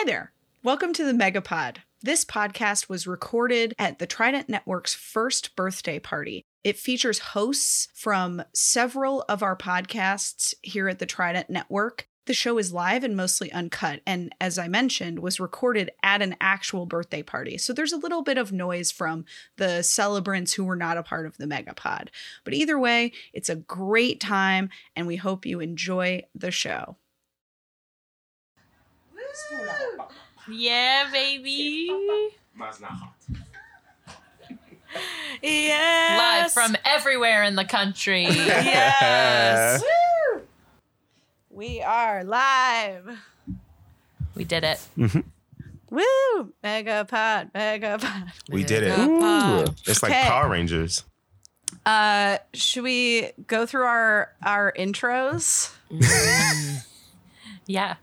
Hi there. Welcome to the Megapod. This podcast was recorded at the Trident Network's first birthday party. It features hosts from several of our podcasts here at the Trident Network. The show is live and mostly uncut, and as I mentioned, was recorded at an actual birthday party. So there's a little bit of noise from the celebrants who were not a part of the Megapod. But either way, it's a great time, and we hope you enjoy the show. Woo! Yeah, baby. Mine's not hot. Yes. Live from everywhere in the country. Yes. Woo! We are live. We did it. Mm-hmm. Woo! Megapod. We did it. Ooh, it's like Power Rangers. Should we go through our intros? Yeah.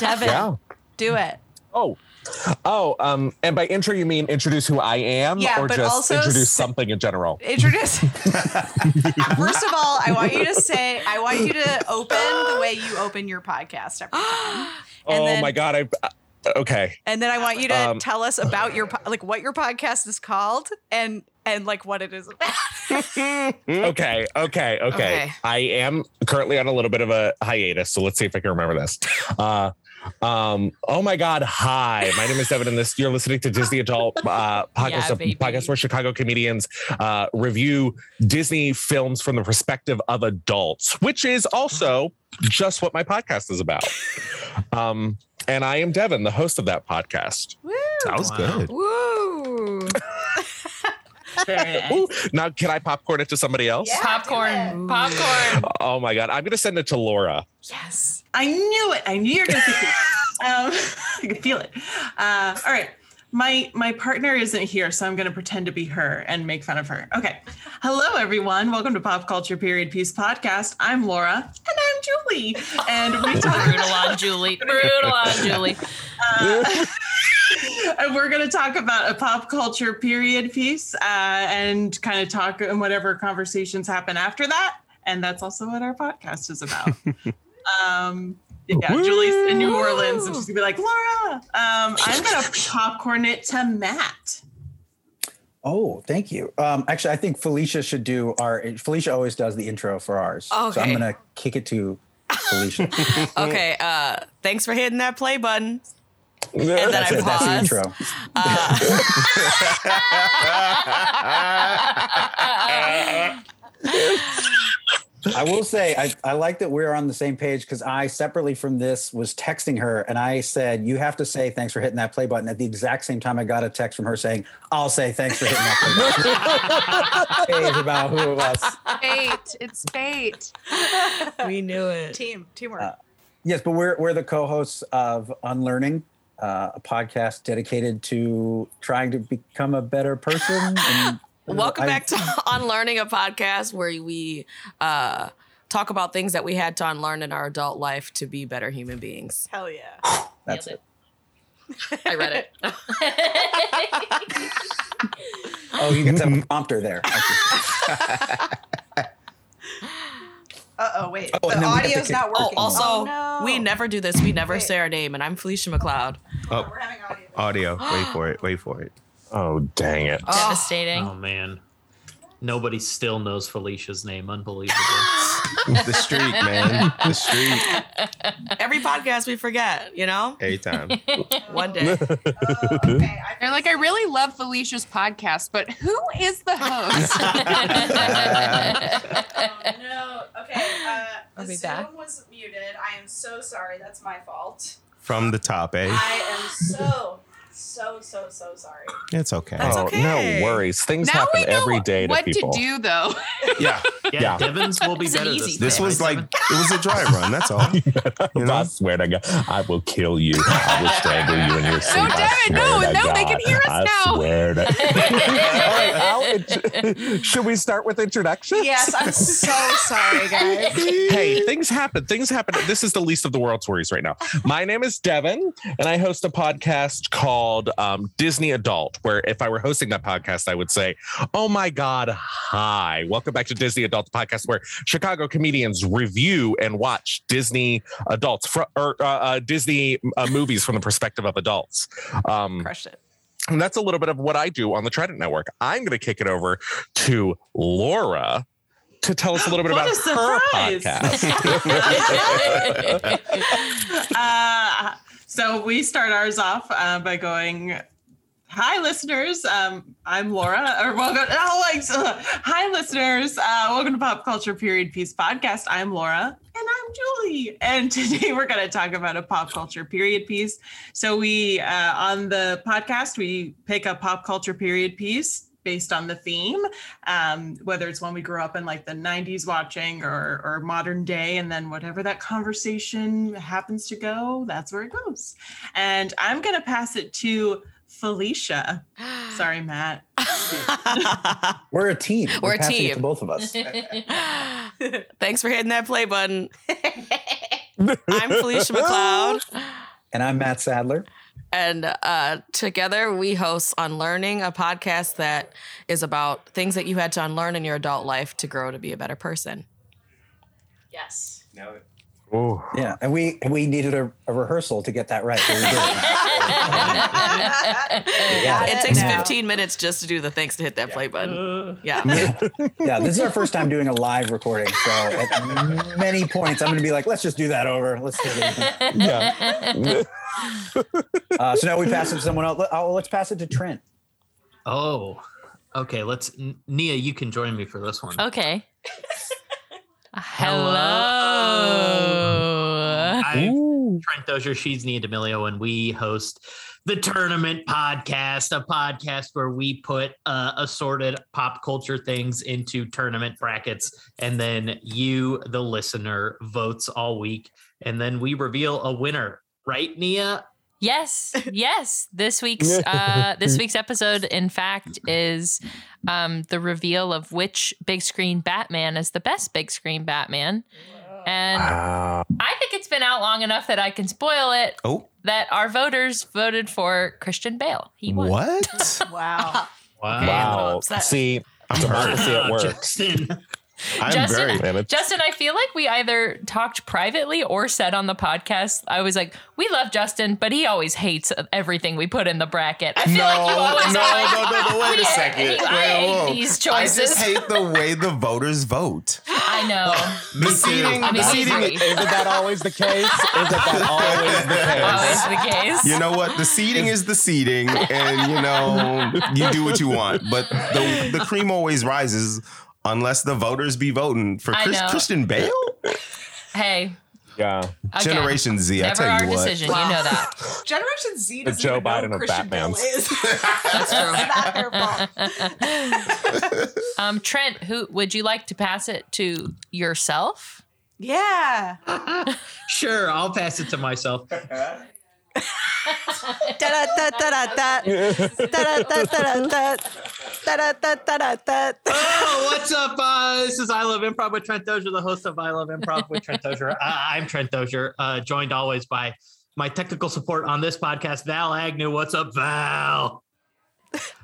Devin, do it. Oh, and by intro you mean introduce who I am, or just introduce something in general? Introduce. First of all, I want you to open the way you open your podcast every time. My God, okay. And then I want you to tell us about your what your podcast is called and what it is about. Okay. I am currently on a little bit of a hiatus, so let's see if I can remember this. Oh my God. Hi, my name is Devin, and you're listening to Disney Adult, podcast where Chicago comedians review Disney films from the perspective of adults, which is also just what my podcast is about. And I am Devin, the host of that podcast. Woo, sounds good. Woo. Nice. Ooh, now can I popcorn it to somebody else? Yeah, popcorn. Oh my God, I'm gonna send it to Laura. Yes, I knew you were gonna pick it. I can feel it. All right, my partner isn't here, so I'm gonna pretend to be her and make fun of her. Okay, hello everyone, welcome to Pop Culture Period Piece Podcast. I'm Laura and I'm Julie, and we talk brutal on Julie. And we're going to talk about a pop culture period piece and kind of talk and whatever conversations happen after that. And that's also what our podcast is about. Julie's in New Orleans and she's going to be like, Laura, I'm going to popcorn it to Matt. Oh, thank you. Actually, I think Felicia should do Felicia always does the intro for ours. Okay. So I'm going to kick it to Felicia. Okay. Thanks for hitting that play button. And then that's the intro. I will say, I like that we're on the same page, because I, separately from this, was texting her and I said, you have to say thanks for hitting that play button. At the exact same time, I got a text from her saying, I'll say thanks for hitting that play button. It's about who of us. Fate. It's fate. We knew it. Teamwork. Yes, but we're the co-hosts of Unlearning, a podcast dedicated to trying to become a better person. And welcome back to Unlearning, a podcast where we talk about things that we had to unlearn in our adult life to be better human beings. Hell yeah. That's it. I read it. Oh, you get some prompter there. Uh-oh, wait. The audio's not working. Oh, also, we never do this. We never say our name, and I'm Felicia McLeod. Oh, we're having audio. Wait for it. Oh, dang it. Devastating. Oh, man. Nobody still knows Felicia's name. Unbelievable. The street, man. The street. Every podcast we forget, you know? Every time. One day. Okay. They're like, I really love Felicia's podcast, but who is the host? No. Okay. The Zoom was muted. I am so sorry. That's my fault. From the top, eh? I am so sorry. It's okay. That's okay. No worries. Things happen every day to people. What to do, though. Yeah. Devin's will be better this was like, it was a dry run. That's all. I swear to God, I will kill you. I will strangle you in your sleep. No, Devin, no, they can hear us now. I swear to God. All right, should we start with introductions? Yes, I'm so sorry, guys. Hey, things happen. This is the least of the world's worries right now. My name is Devin, and I host a podcast called Disney Adult, where if I were hosting that podcast, I would say, oh my God, hi, welcome back to Disney Adult, the podcast where Chicago comedians review and watch Disney adults Disney movies from the perspective of adults. Crush it. And that's a little bit of what I do on the Trident Network. I'm going to kick it over to Laura to tell us a little bit about her podcast. So we start ours off by going, hi, listeners. I'm Laura. Hi, listeners. Welcome to Pop Culture Period Piece Podcast. I'm Laura. And I'm Julie. And today we're going to talk about a pop culture period piece. So we, on the podcast, we pick a pop culture period piece based on the theme, whether it's one we grew up in, like the 90s watching, or modern day, and then whatever that conversation happens to go, that's where it goes. And I'm going to pass it to Felicia. Sorry, Matt. We're a team. We're a team. To both of us. Thanks for hitting that play button. I'm Felicia McLeod. And I'm Matt Sadler. And together we host Unlearning, a podcast that is about things that you had to unlearn in your adult life to grow to be a better person. Yes. Now it. Ooh. Yeah, and we needed a rehearsal to get that right. It takes 15 minutes just to do the things to hit that play button. Yeah, this is our first time doing a live recording, so at many points I'm going to be like, let's just do that over. Let's do it. Yeah. So now we pass it to someone else. Oh, let's pass it to Trent. Oh, okay. Let's Nia, you can join me for this one. Okay. Hello. I'm Trent Dozier. She's Nia D'Amelio, and we host the Tournament Podcast, a podcast where we put assorted pop culture things into tournament brackets, and then you, the listener, votes all week, and then we reveal a winner. Right, Nia? Yes. This week's episode, in fact, is the reveal of which big screen Batman is the best big screen Batman. And I think it's been out long enough that I can spoil it. Oh, that our voters voted for Christian Bale. He won. What? Wow. Okay, I'm a little upset. See, I'm hard to see it work. Justin, I feel like we either talked privately or said on the podcast, I was like, we love Justin, but he always hates everything we put in the bracket. I feel like you always wait a second. I hate these choices. I just hate the way the voters vote. I know. The seating, isn't that always the case? You know what? The seating is the seating, and you do what you want, but the cream always rises. Unless the voters be voting for Christian Bale? Hey. Yeah. Again, Generation Z, I tell you what. Decision. Wow. You know that. Generation Z doesn't know Biden Christian Bale is. That's true. It's not their fault. Trent, would you like to pass it to yourself? Yeah. Sure, I'll pass it to myself. Oh, what's up? This is I Love Improv with Trent Dozier, the host of I Love Improv with Trent Dozier. I'm Trent Dozier, joined always by my technical support on this podcast, Val Agnew. What's up, Val?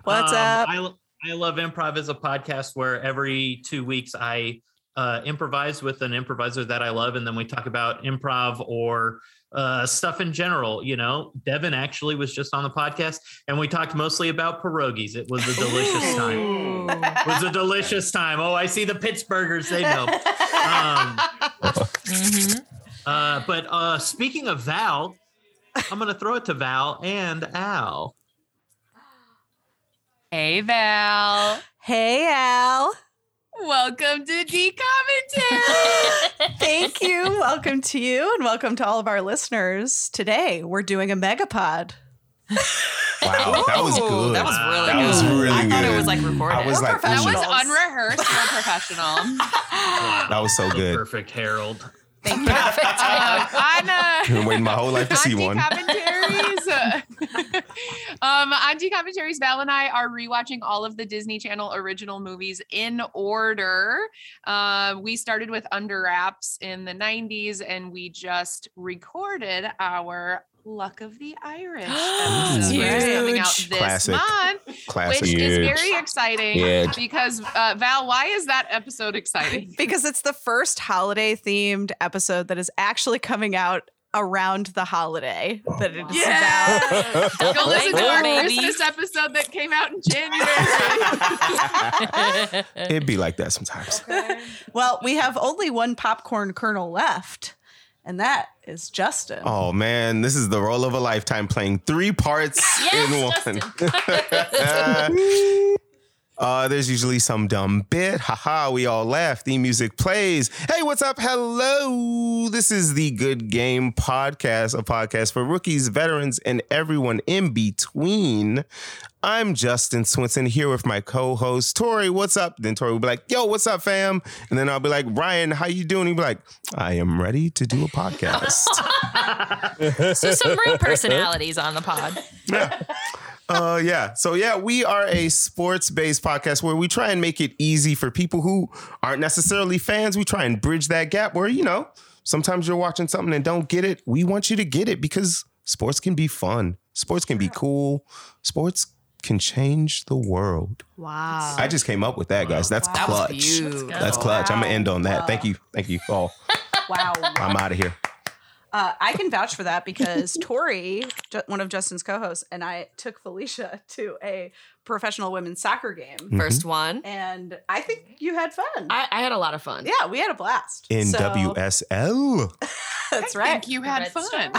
What's up? I Love Improv is a podcast where every 2 weeks I improvise with an improviser that I love, and then we talk about improv or stuff in general. Devin actually was just on the podcast, and we talked mostly about pierogies. It was a delicious time. Oh, I see the Pittsburghers. They know. But speaking of Val, I'm going to throw it to Val and Al. Hey, Val. Hey, Al. Welcome to D Commentaries. Thank you. Welcome to you, and welcome to all of our listeners. Today, we're doing a Megapod. Wow, that was good. That was really good. I thought it was like recorded. That was unrehearsed and professional. Wow. That was so good. Perfect herald. Thank you. I've been waiting my whole life to see one. On D Commentaries, Val and I are rewatching all of the Disney Channel original movies in order. We started with Under Wraps in the 90s, and we just recorded our Luck of the Irish. Coming out this month, classic, which is very exciting. Huge. Because Val, why is that episode exciting? Because it's the first holiday themed episode that is actually coming out around the holiday that it is about. Go listen to our Christmas episode that came out in January. It'd be like that sometimes. Okay. Well, we have only one popcorn kernel left, and that is Justin. Oh, man. This is the role of a lifetime, playing three parts in one. There's usually some dumb bit. Haha, we all laugh. The music plays. Hey, what's up? Hello. This is the Good Game Podcast, a podcast for rookies, veterans, and everyone in between. I'm Justin Swinson, here with my co-host, Tori. What's up? Then Tori will be like, yo, what's up, fam? And then I'll be like, Ryan, how you doing? He'll be like, I am ready to do a podcast. So some real personalities on the pod. Yeah. So we are a sports-based podcast where we try and make it easy for people who aren't necessarily fans. We try and bridge that gap where, you know, sometimes you're watching something and don't get it. We want you to get it, because sports can be fun. Sports can be cool. Sports can change the world. Wow. I just came up with that, guys. That's clutch. That's clutch. Wow. I'm going to end on that. Thank you. Thank you all. Wow. I'm out of here. I can vouch for that, because Tori, one of Justin's co-hosts, and I took Felicia to a professional women's soccer game. First one. And I think you had fun. I had a lot of fun. Yeah, we had a blast. N-W-S-L. That's right. I think you had fun. Yeah,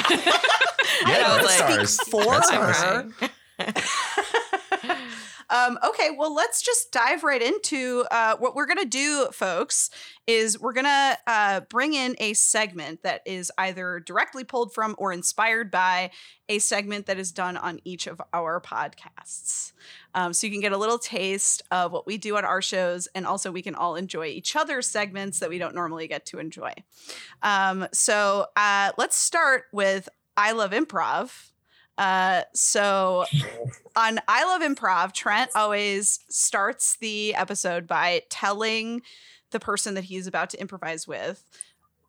I was like, speak for her. Okay, well, let's just dive right into what we're going to do, folks, is we're going to bring in a segment that is either directly pulled from or inspired by a segment that is done on each of our podcasts. So you can get a little taste of what we do on our shows, and also we can all enjoy each other's segments that we don't normally get to enjoy. So let's start with I Love Improv. So on I Love Improv, Trent always starts the episode by telling the person that he's about to improvise with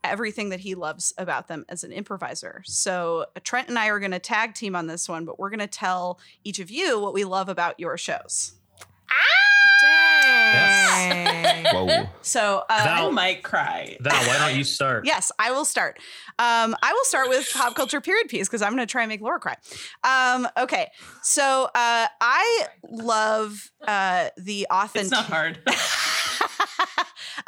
everything that he loves about them as an improviser. So Trent and I are going to tag team on this one, but we're going to tell each of you what we love about your shows. Yes. Whoa. So Val might cry. Val, why don't you start? Yes, I will start. I will start with Pop Culture Period Piece, because I'm going to try and make Laura cry. Okay. So I love the authenticity. It's not hard.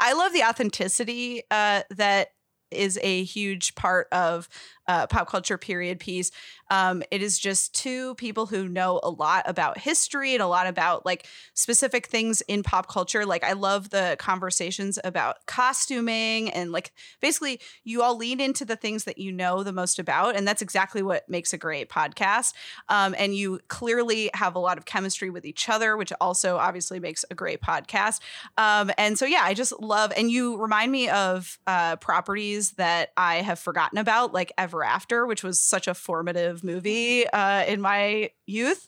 I love the authenticity that is a huge part of Pop Culture Period Piece. It is just two people who know a lot about history and a lot about like specific things in pop culture. Like, I love the conversations about costuming, and like basically you all lean into the things that you know the most about. And that's exactly what makes a great podcast. And you clearly have a lot of chemistry with each other, which also obviously makes a great podcast. And so, yeah, I just love, and you remind me of properties that I have forgotten about, like Ever After, which was such a formative movie in my youth.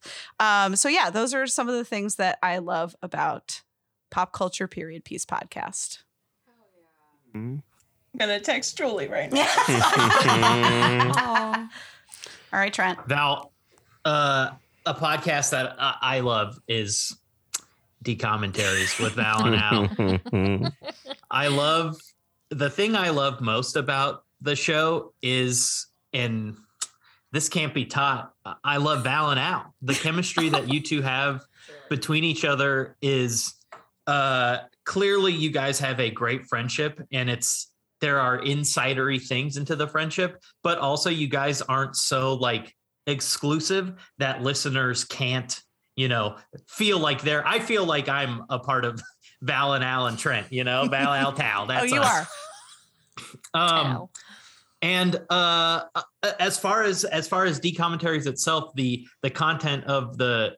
So yeah, those are some of the things that I love about Pop Culture Period Piece Podcast. Oh, yeah. I'm gonna text Julie right now. Oh. All right, Trent. Val, a podcast that I love is D Commentaries with Val and Al. The thing I love most about the show is in. This can't be taught. I love Val and Al. The chemistry that you two have between each other is clearly you guys have a great friendship, and there are insidery things into the friendship, but also you guys aren't so like exclusive that listeners can't, you know, feel like they're. I feel like I'm a part of Val and Al and Trent, you know, Val Al Tal. That's us. Are. Tal. And as far as D Commentaries itself, the content of the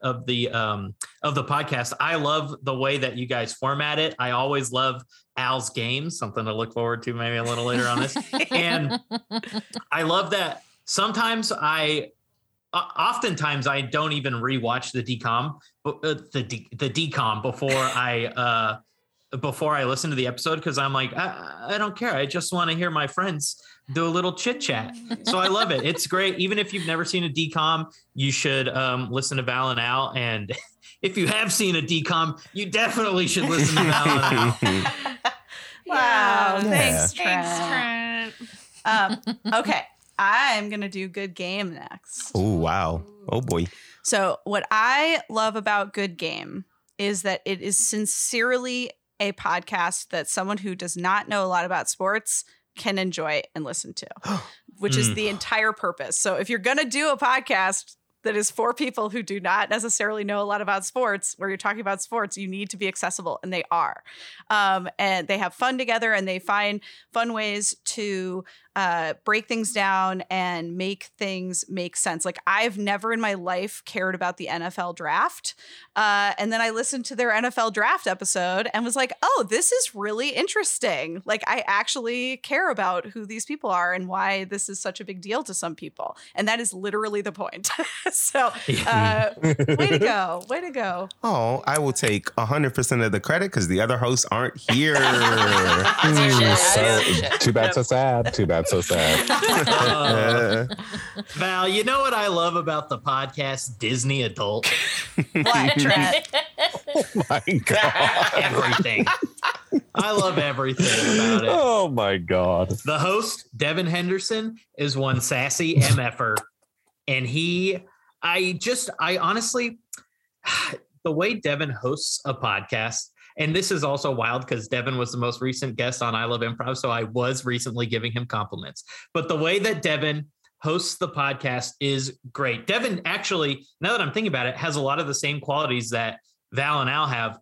podcast, I love the way that you guys format it. I always love Al's games, something to look forward to maybe a little later on this. And I love that sometimes oftentimes I don't even rewatch the DCOM before I listen to the episode, because I'm like I don't care. I just want to hear my friends do a little chit chat. So I love it. It's great. Even if you've never seen a DCOM, you should listen to Val and Al. And if you have seen a DCOM, you definitely should listen to Val and Al. Wow. Yeah. Thanks, Trent. Okay. I'm going to do Good Game next. Oh, wow. Oh, boy. So what I love about Good Game is that it is sincerely a podcast that someone who does not know a lot about sports can enjoy and listen to, which is the entire purpose. So if you're going to do a podcast that is for people who do not necessarily know a lot about sports, where you're talking about sports, you need to be accessible, and they are. And they have fun together, and they find fun ways to break things down and make things make sense. Like, I've never in my life cared about the NFL draft. And then I listened to their NFL draft episode and was like, oh, this is really interesting. Like, I actually care about who these people are and why this is such a big deal to some people. And that is literally the point. So way to go. Way to go. Oh, I will take 100% of the credit because the other hosts aren't here. Too bad. So sad. Too bad. So sad. Val, you know what I love about the podcast Disney Adult? What, Trent? Oh my God. Everything. I love everything about it. Oh my God. The host, Devin Henderson, is one sassy MFer. And I honestly, the way Devin hosts a podcast, and this is also wild because Devin was the most recent guest on I Love Improv, so I was recently giving him compliments. But the way that Devin hosts the podcast is great. Devin, actually, now that I'm thinking about it, has a lot of the same qualities that Val and Al have.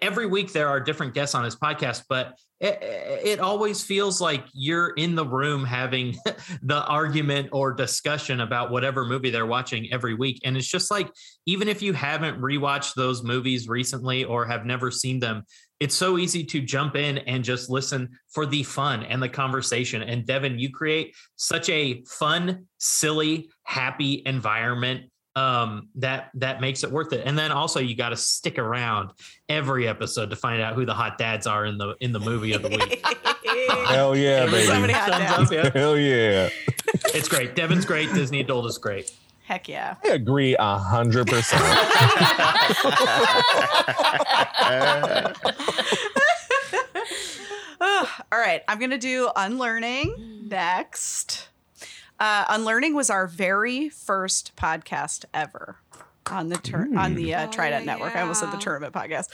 Every week there are different guests on his podcast, but it always feels like you're in the room having the argument or discussion about whatever movie they're watching every week. And it's just like, even if you haven't rewatched those movies recently or have never seen them, it's so easy to jump in and just listen for the fun and the conversation. And Devin, you create such a fun, silly, happy environment that makes it worth it. And then also you got to stick around every episode to find out who the hot dads are in the movie of the week. Hell yeah, baby. So many hot dads. Up, yeah. Hell yeah. It's great. Devin's great. Disney Adult is great. Heck yeah. I agree 100%. All right. I'm going to do Unlearning next. Unlearning was our very first podcast ever on the Trident Network. Yeah. I almost said the Tournament Podcast.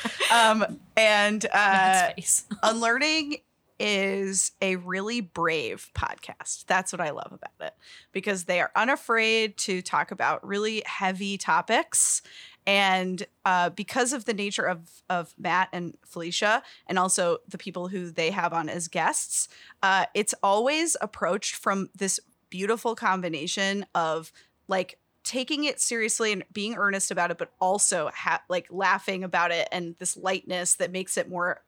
Unlearning is a really brave podcast. That's what I love about it, because they are unafraid to talk about really heavy topics. And because of the nature of Matt and Felicia, and also the people who they have on as guests, it's always approached from this beautiful combination of like taking it seriously and being earnest about it, but also laughing about it, and this lightness that makes it more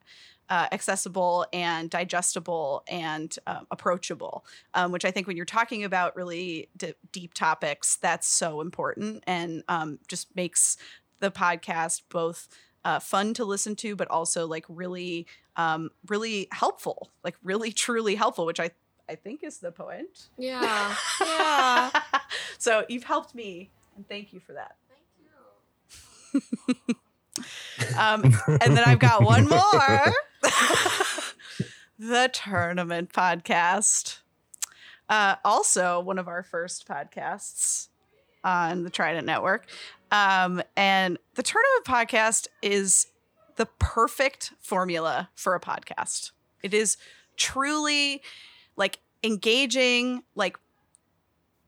accessible and digestible and approachable, which I think when you're talking about really deep topics, that's so important, and just makes the podcast both fun to listen to, but also like really, really helpful, like really, truly helpful, which I think is the point. Yeah. Yeah. So you've helped me, and thank you for that. Thank you. And then I've got one more. The Tournament Podcast. Also one of our first podcasts on the Trident Network. And the Tournament Podcast is the perfect formula for a podcast. It is truly... like engaging, like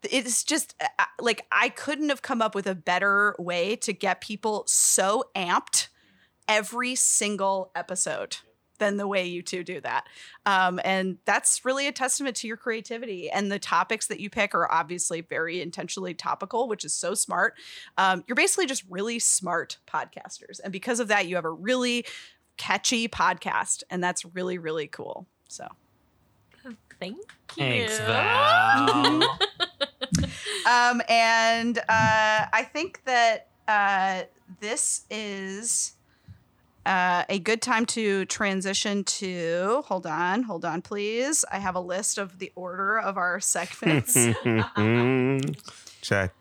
it's just like I couldn't have come up with a better way to get people so amped every single episode than the way you two do that. And that's really a testament to your creativity. And the topics that you pick are obviously very intentionally topical, which is so smart. You're basically just really smart podcasters. And because of that, you have a really catchy podcast. And that's really, really cool. So. Thank you. Thanks, Val. And I think that this is a good time to transition to, hold on, please. I have a list of the order of our segments. Check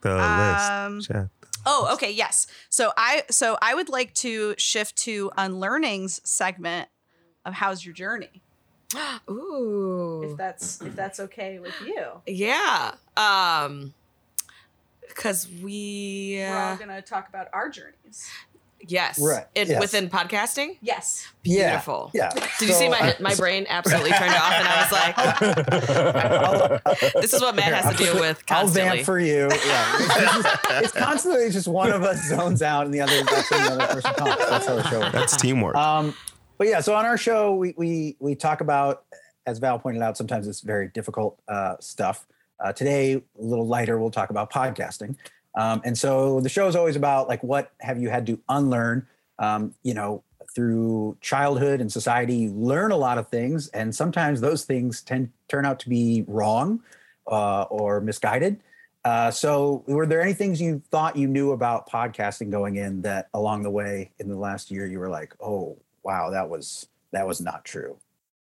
the list. Check. Oh, okay. Yes. So I would like to shift to Unlearning's segment of How's Your Journey? Ooh. If that's okay with you. Yeah. Because we're all going to talk about our journeys. Yes. Right. Yes. Within podcasting? Yes. Beautiful. Yeah. Did you see my brain absolutely turned off? And I was like, this is what Matt has to deal with constantly. I'll vamp for you. Yeah. It's constantly just one of us zones out and the other person talks. That's how the show works. That's teamwork. But yeah, so on our show, we talk about, as Val pointed out, sometimes it's very difficult stuff. Today, a little lighter, we'll talk about podcasting. And so the show is always about like, what have you had to unlearn? Through childhood and society, you learn a lot of things. And sometimes those things turn out to be wrong or misguided. So were there any things you thought you knew about podcasting going in that along the way in the last year, you were like, oh, wow, that was not true.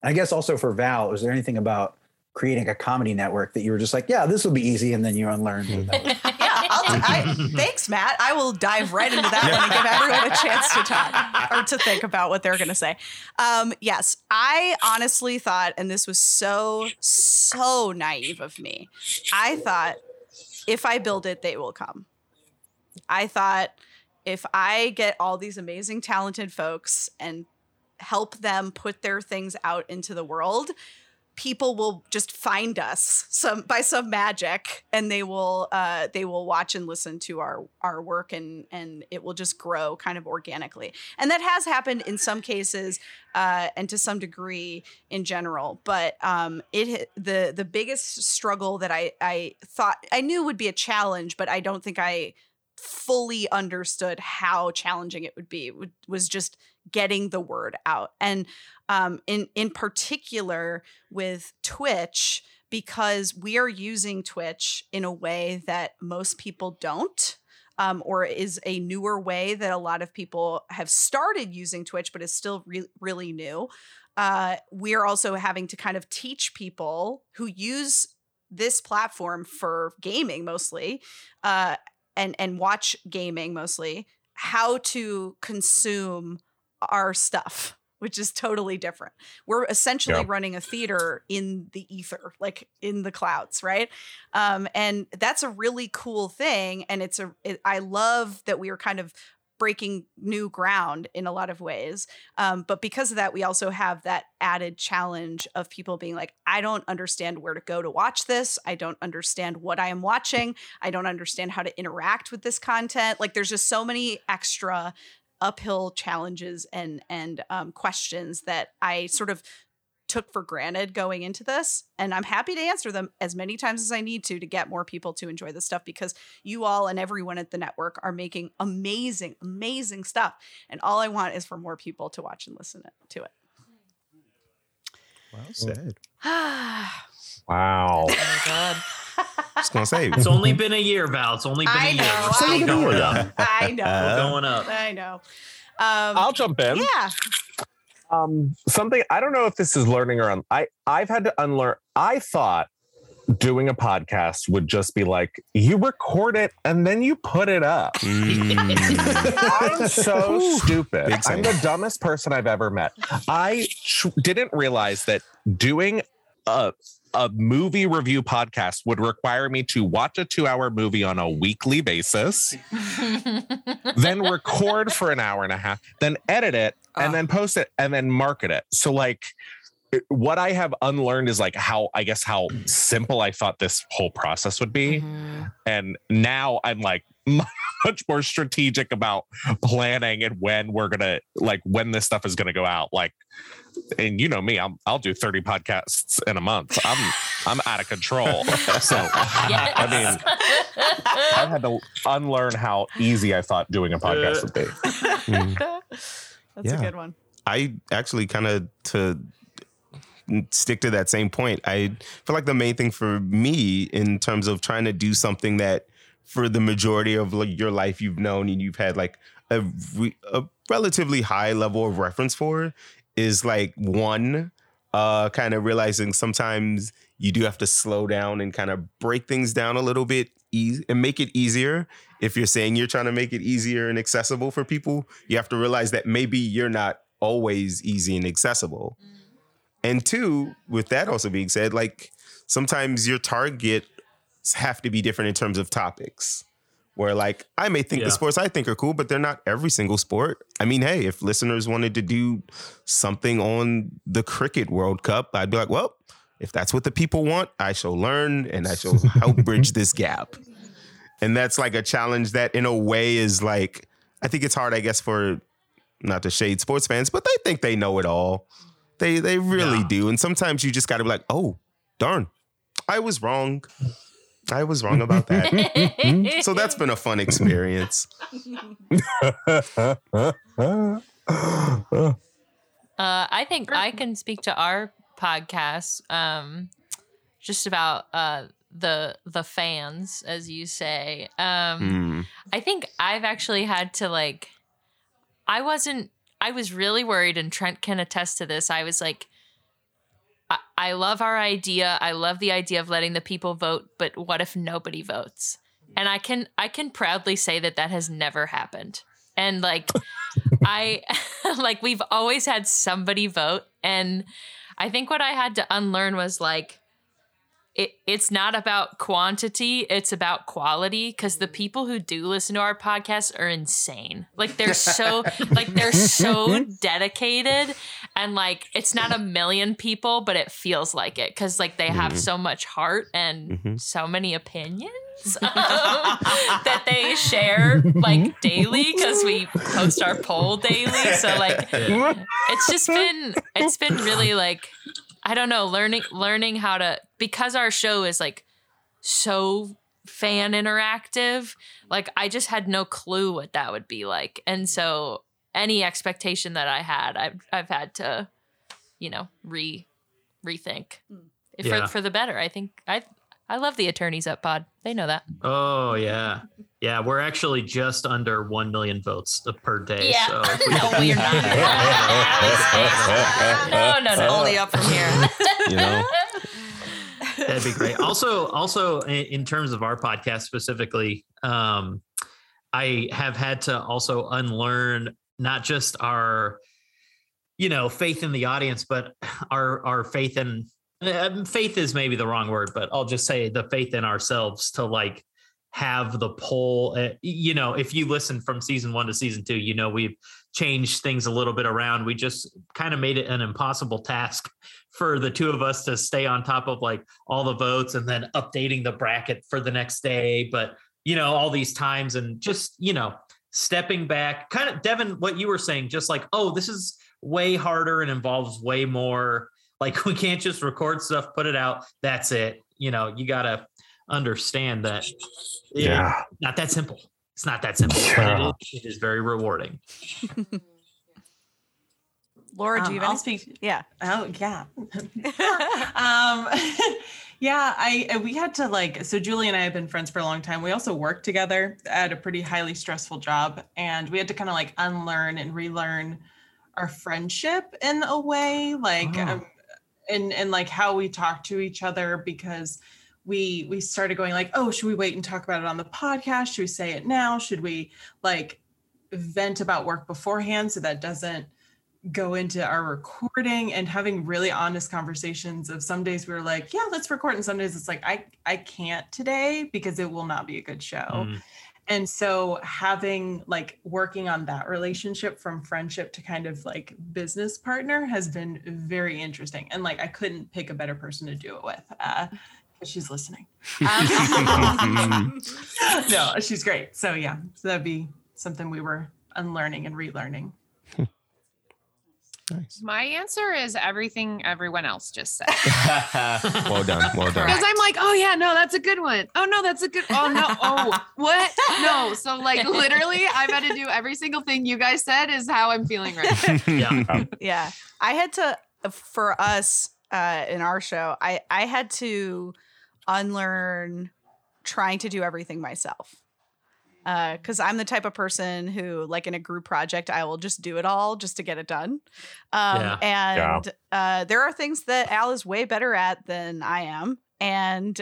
And I guess also for Val, was there anything about creating a comedy network that you were just like, yeah, this will be easy. And then you unlearned. Thanks, Matt. I will dive right into that one and give everyone a chance to talk or to think about what they're going to say. Yes, I honestly thought, and this was so naive of me, I thought if I build it, they will come. I thought if I get all these amazing, talented folks and help them put their things out into the world, people will just find us by some magic, and they will watch and listen to our work, and it will just grow kind of organically. And that has happened in some cases, and to some degree in general. But the biggest struggle that I thought I knew would be a challenge, but I don't think I fully understood how challenging it would be, was just getting the word out. And in particular with Twitch, because we are using Twitch in a way that most people don't, or is a newer way that a lot of people have started using Twitch, but is still really new. We're also having to kind of teach people who use this platform for gaming mostly, and watch gaming mostly, how to consume our stuff, which is totally different. We're essentially running a theater in the ether, like in the clouds, right? And that's a really cool thing. And I love that we are kind of breaking new ground in a lot of ways. But because of that, we also have that added challenge of people being like, I don't understand where to go to watch this. I don't understand what I am watching. I don't understand how to interact with this content. Like, there's just so many extra uphill challenges and questions that I sort of took for granted going into this. And I'm happy to answer them as many times as I need to get more people to enjoy this stuff, because you all and everyone at the network are making amazing, amazing stuff. And all I want is for more people to watch and listen to it. Well said. Wow. Oh, God. I was gonna say, it's only been a year, Val. It's only been a year. We're still going up. I know. We're going up. I know. I'll jump in. Yeah. Something, I don't know if this is learning or I've had to unlearn. I thought doing a podcast would just be like, you record it and then you put it up. I'm so stupid. I'm the dumbest person I've ever met. I didn't realize that doing a movie review podcast would require me to watch a 2-hour movie on a weekly basis, then record for an hour and a half, then edit it, and then post it, and then market it. So like, what I have unlearned is like how simple I thought this whole process would be. Mm-hmm. And now I'm like much more strategic about planning and when we're going to, like, when this stuff is going to go out. Like, and you know me, I'll do 30 podcasts in a month. I'm out of control. So yes. I mean, I had to unlearn how easy I thought doing a podcast would be. That's a good one. I actually kind of to stick to that same point. I feel like the main thing for me in terms of trying to do something that for the majority of like your life you've known and you've had like a relatively high level of reference for is like one, kind of realizing sometimes you do have to slow down and kind of break things down a little bit and make it easier. If you're saying you're trying to make it easier and accessible for people, you have to realize that maybe you're not always easy and accessible. Mm-hmm. And two, with that also being said, like sometimes your targets have to be different in terms of topics. Where like, I may think the sports I think are cool, but they're not every single sport. I mean, hey, if listeners wanted to do something on the Cricket World Cup, I'd be like, well, if that's what the people want, I shall learn and I shall help bridge this gap. And that's like a challenge that in a way is like, I think it's hard, I guess, for not to shade sports fans, but they think they know it all. They really do. And sometimes you just got to be like, oh, darn, I was wrong. I was wrong about that. So that's been a fun experience. I think I can speak to our podcast just about the fans, as you say. I think I've actually had to like, I was really worried, and Trent can attest to this. I was like, I love our idea. I love the idea of letting the people vote, but what if nobody votes? And I can proudly say that has never happened. And like, we've always had somebody vote. And I think what I had to unlearn was like, it's not about quantity. It's about quality, because the people who do listen to our podcast are insane. Like they're so dedicated, and like, it's not 1 million people, but it feels like it. 'Cause like they have so much heart and so many opinions that they share like daily, 'cause we post our poll daily. So like, it's been really like, I don't know, learning how to, because our show is like so fan interactive, like I just had no clue what that would be like. And so any expectation that I had, I've had to, you know, rethink for the better. I think I love the Attorneys Up pod. They know that. Oh, yeah. Yeah, we're actually just under 1 million votes per day. Yeah. So we're not. No. Only up from here. You know? That'd be great. Also, in terms of our podcast specifically, I have had to also unlearn not just our, you know, faith in the audience, but our faith in... faith is maybe the wrong word, but I'll just say the faith in ourselves to like have the poll. You know, if you listen from season 1 to season 2, you know, we've changed things a little bit around. We just kind of made it an impossible task for the two of us to stay on top of like all the votes and then updating the bracket for the next day. But, you know, all these times and just, you know, stepping back, kind of Devin, what you were saying, just like, oh, this is way harder and involves way more. Like, we can't just record stuff, put it out. That's it. You know, you got to understand that. Yeah. Not that simple. It's not that simple. Yeah. But it is very rewarding. Laura, do you have anything? Yeah. Oh, yeah. Yeah, we had to like, so Julie and I have been friends for a long time. We also worked together at a pretty highly stressful job. And we had to kind of like unlearn and relearn our friendship in a way, like, and like how we talk to each other, because we started going like, oh, should we wait and talk about it on the podcast? Should we say it now? Should we like vent about work beforehand so that doesn't go into our recording? And having really honest conversations of some days we were like, yeah, let's record. And some days it's like, I can't today because it will not be a good show. And so having like working on that relationship from friendship to kind of like business partner has been very interesting. And like, I couldn't pick a better person to do it with. She's listening. No, she's great. So yeah, so that'd be something we were unlearning and relearning. Nice. My answer is everything everyone else just said. Well done. Because I'm like, oh yeah, no, that's a good one. Oh no, that's a good. Oh no, oh what? No. So like, literally, I've had to do every single thing you guys said is how I'm feeling right now. Yeah. I had to, for us in our show, I had to unlearn trying to do everything myself. Because I'm the type of person who, like in a group project, I will just do it all just to get it done. There are things that Al is way better at than I am. And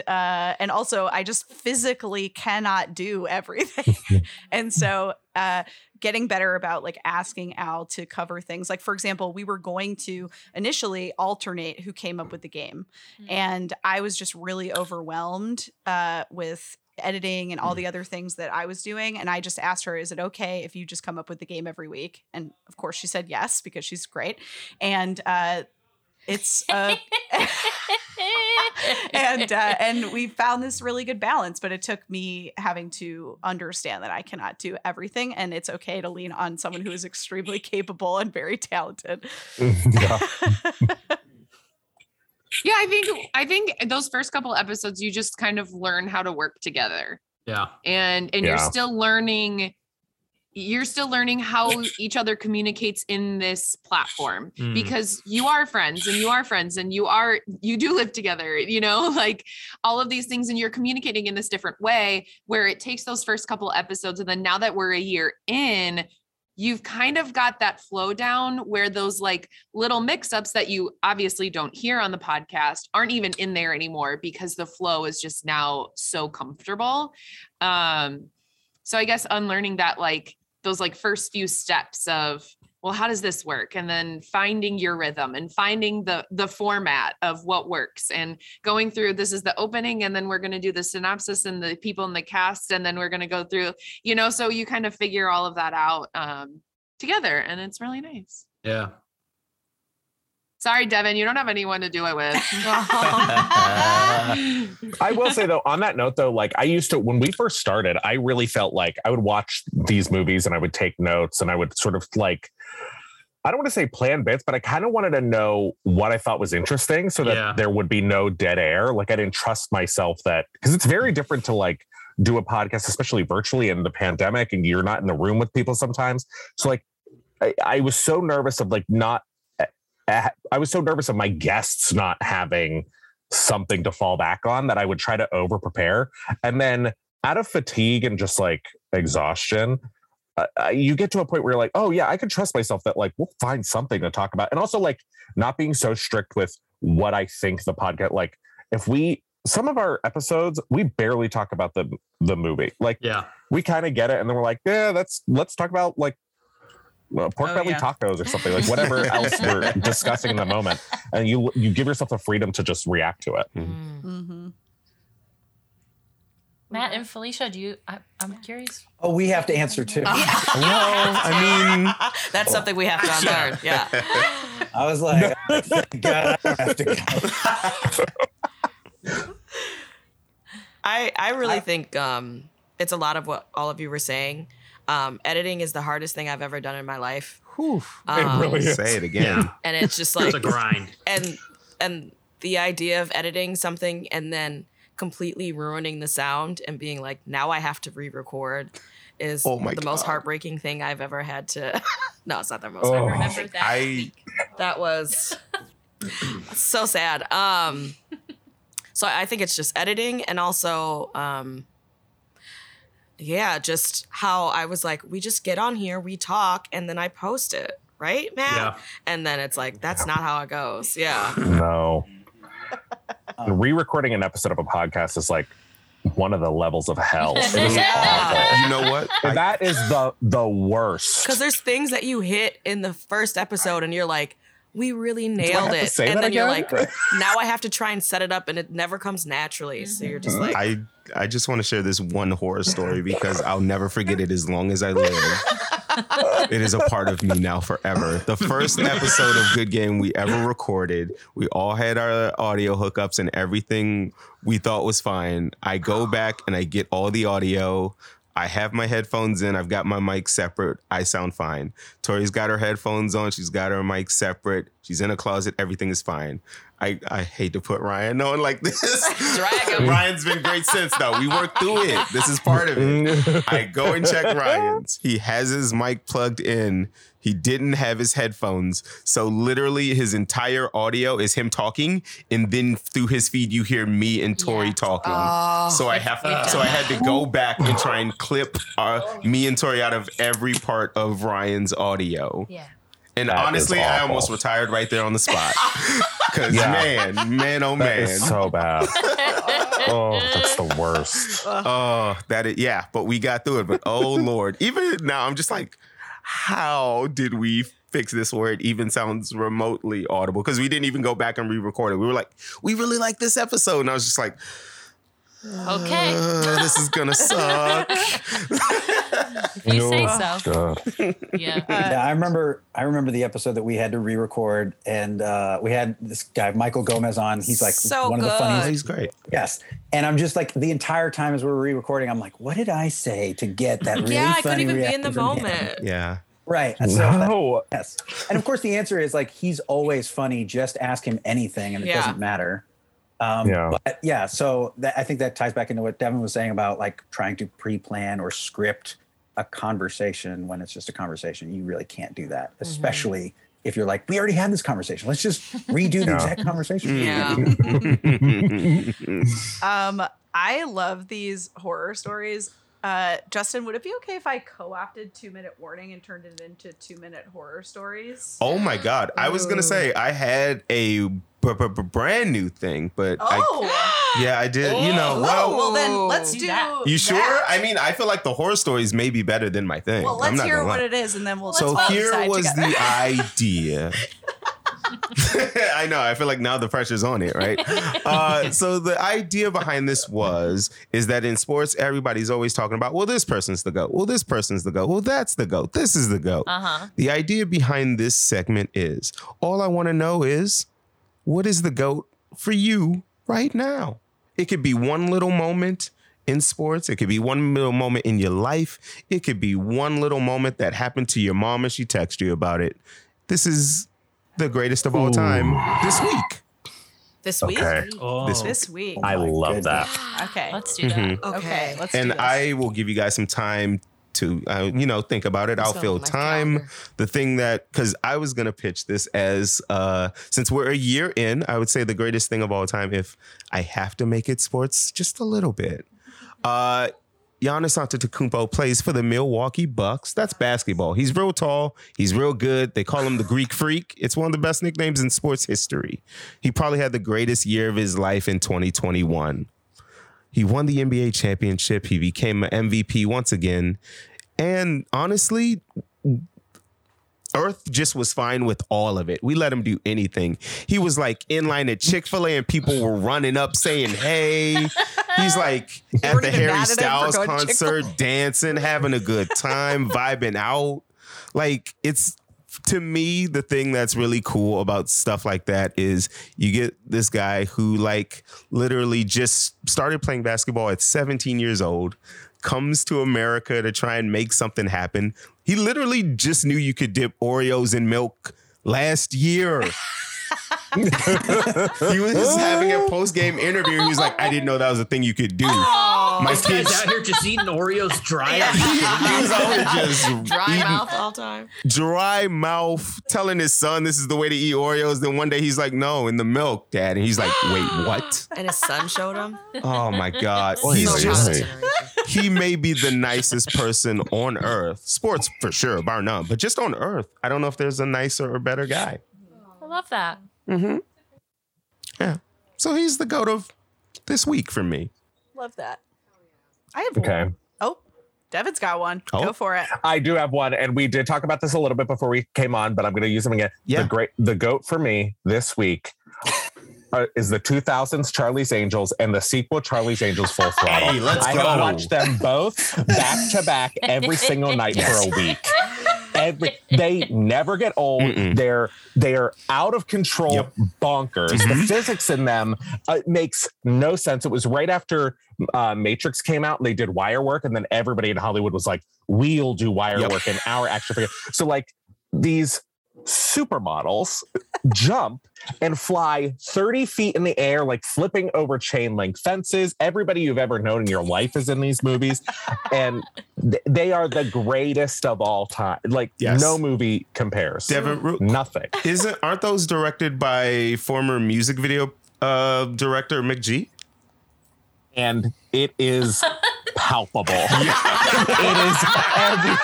also I just physically cannot do everything. And so getting better about like asking Al to cover things. Like, for example, we were going to initially alternate who came up with the game. Mm-hmm. And I was just really overwhelmed with editing and all the other things that I was doing. And I just asked her, is it okay if you just come up with the game every week? And of course she said yes, because she's great. And it's and we found this really good balance, but it took me having to understand that I cannot do everything, and it's okay to lean on someone who is extremely capable and very talented. Yeah. Yeah, I think those first couple episodes you just kind of learn how to work together. Yeah. And you're still learning how each other communicates in this platform, because you are friends and you do live together, you know, like all of these things, and you're communicating in this different way where it takes those first couple episodes. And then now that we're a year in, you've kind of got that flow down where those like little mix-ups that you obviously don't hear on the podcast aren't even in there anymore, because the flow is just now so comfortable. So I guess unlearning that, like those like first few steps of, well, how does this work? And then finding your rhythm and finding the format of what works, and going through, this is the opening, and then we're going to do the synopsis and the people in the cast. And then we're going to go through, you know, so you kind of figure all of that out together, and it's really nice. Yeah. Sorry, Devin, you don't have anyone to do it with. I will say, though, on that note, though, like I used to, when we first started, I really felt like I would watch these movies and I would take notes, and I would sort of like, I don't want to say plan bits, but I kind of wanted to know what I thought was interesting so that there would be no dead air. Like I didn't trust myself that, because it's very different to like do a podcast, especially virtually in the pandemic, and you're not in the room with people sometimes. So like I was so nervous of like not, I was so nervous of my guests not having something to fall back on that I would try to over prepare. And then out of fatigue and just like exhaustion, you get to a point where you're like, oh yeah, I can trust myself that like, we'll find something to talk about. And also like not being so strict with what I think the podcast, like if we, some of our episodes, we barely talk about the movie. Like we kind of get it. And then we're like, yeah, let's talk about like, pork belly tacos or something, like whatever else we're discussing in the moment, and you give yourself the freedom to just react to it. Mm-hmm. Matt and Felicia, do you? I'm curious. Oh, we have to answer too. Well, I mean, that's something we have to unlearn. Yeah. I was like, God, I have to go. I really think it's a lot of what all of you were saying. Editing is the hardest thing I've ever done in my life. Whew, it really is. Say it again. Yeah. And it's just like, it's a grind. And the idea of editing something and then completely ruining the sound and being like, now I have to re-record is most heartbreaking thing I've ever had to. No, it's not the most. Oh, I remember that. That was so sad. So I think it's just editing, and also, just how I was like, we just get on here, we talk, and then I post it, right, Matt? Yeah. And then it's like, that's not how it goes. Yeah. No. Re-recording an episode of a podcast is like one of the levels of hell. It is awful. You know what? That is the worst. Because there's things that you hit in the first episode and you're like, we really nailed it. And then you're like, now I have to try and set it up, and it never comes naturally. So you're just like... I just want to share this one horror story because I'll never forget it as long as I live. It is a part of me now forever. The first episode of Good Game we ever recorded, we all had our audio hookups and everything we thought was fine. I go back and I get all the audio. I have my headphones in. I've got my mic separate. I sound fine. Tori's got her headphones on. She's got her mic separate. She's in a closet. Everything is fine. I hate to put Ryan on like this. Drag him. Ryan's been great since though. We worked through it. This is part of it. I go and check Ryan's. He has his mic plugged in. He didn't have his headphones. So literally his entire audio is him talking. And then through his feed, you hear me and Tori talking. Oh, so I had to go back and try and clip me and Tori out of every part of Ryan's audio. Yeah. And that honestly, I almost retired right there on the spot. Because man, oh man. That is so bad. Oh, that's the worst. Oh, that is, yeah, but we got through it. But oh, Lord. Even now, I'm just like, how did we fix this where it even sounds remotely audible? Because we didn't even go back and re-record it. We were like, we really like this episode. And I was just like, okay. This is gonna suck. You say so. Yeah. I remember the episode that we had to re-record, and we had this guy Michael Gomez on. He's like so one good. Of the funniest. He's great. Yes. And I'm just like the entire time as we were re-recording, I'm like, what did I say to get that really funny? I couldn't even be in the moment. Yeah. Right. And so that, yes. And of course the answer is like he's always funny. Just ask him anything, and it doesn't matter. But yeah, so I think that ties back into what Devin was saying about like trying to pre-plan or script a conversation when it's just a conversation. You really can't do that, especially if you're like, we already had this conversation. Let's just redo the exact conversation. Yeah. I love these horror stories. Justin, would it be okay if I co-opted 2-minute warning and turned it into 2-minute horror stories? Oh my God. I was going to say I had a brand new thing, but I did. You know, well then let's do that. You sure? That. I mean, I feel like the horror stories may be better than my thing. Well, let's hear what it is, and then we'll. So here was the idea. I know. I feel like now the pressure's on it, right? So the idea behind this is that in sports, everybody's always talking about, well, this person's the GOAT. Well, this person's the GOAT. Well, that's the GOAT. This is the GOAT. Uh-huh. The idea behind this segment is all I want to know is, what is the GOAT for you right now? It could be one little moment in sports. It could be one little moment in your life. It could be one little moment that happened to your mom and she texted you about it. This is the greatest of all time this week. This week? Okay. Oh. This week. I love that. Okay. Let's do that. Mm-hmm. Okay. Let's do this. I will give you guys some time to, think about it. I'll fill time. Calendar. The thing that, because I was going to pitch this as, since we're a year in, I would say the greatest thing of all time, if I have to make it sports just a little bit. Giannis Antetokounmpo plays for the Milwaukee Bucks. That's basketball. He's real tall. He's real good. They call him the Greek Freak. It's one of the best nicknames in sports history. He probably had the greatest year of his life in 2021. He won the NBA championship. He became an MVP once again. And honestly, Earth just was fine with all of it. We let him do anything. He was like in line at Chick-fil-A and people were running up saying, hey. He's like at the Harry Styles concert, dancing, having a good time, vibing out. Like it's, to me, the thing that's really cool about stuff like that is you get this guy who like literally just started playing basketball at 17 years old, comes to America to try and make something happen. He literally just knew you could dip Oreos in milk last year. He was just having a post-game interview. He was like, I didn't know that was a thing you could do. My kids out here just eating Oreos dry. He was out here just dry mouth all time. Dry mouth, telling his son this is the way to eat Oreos. Then one day he's like, no, in the milk, Dad. And he's like, wait, what? And his son showed him. Oh my God. He's just, he may be the nicest person on earth. Sports for sure, bar none. But just on earth, I don't know if there's a nicer or better guy. I love that. Mm-hmm. Yeah. So he's the GOAT of this week for me. Love that. I have one. Oh, Devin's got one. Oh. Go for it. I do have one, and we did talk about this a little bit before we came on, but I'm going to use them again. Yeah. The GOAT for me this week is the 2000s Charlie's Angels and the sequel Charlie's Angels Full Throttle. Hey, let's go. I have watched them both back to back every single night for a week. They never get old. Mm-mm. They are out of control, bonkers. Mm-hmm. The physics in them makes no sense. It was right after Matrix came out and they did wire work, and then everybody in Hollywood was like, we'll do wire work in our action figure. So like these supermodels jump and fly 30 feet in the air, like flipping over chain link fences. Everybody you've ever known in your life is in these movies. And they are the greatest of all time. Like, yes. No movie compares. Nothing. Aren't those directed by former music video director McG? And it is palpable. It is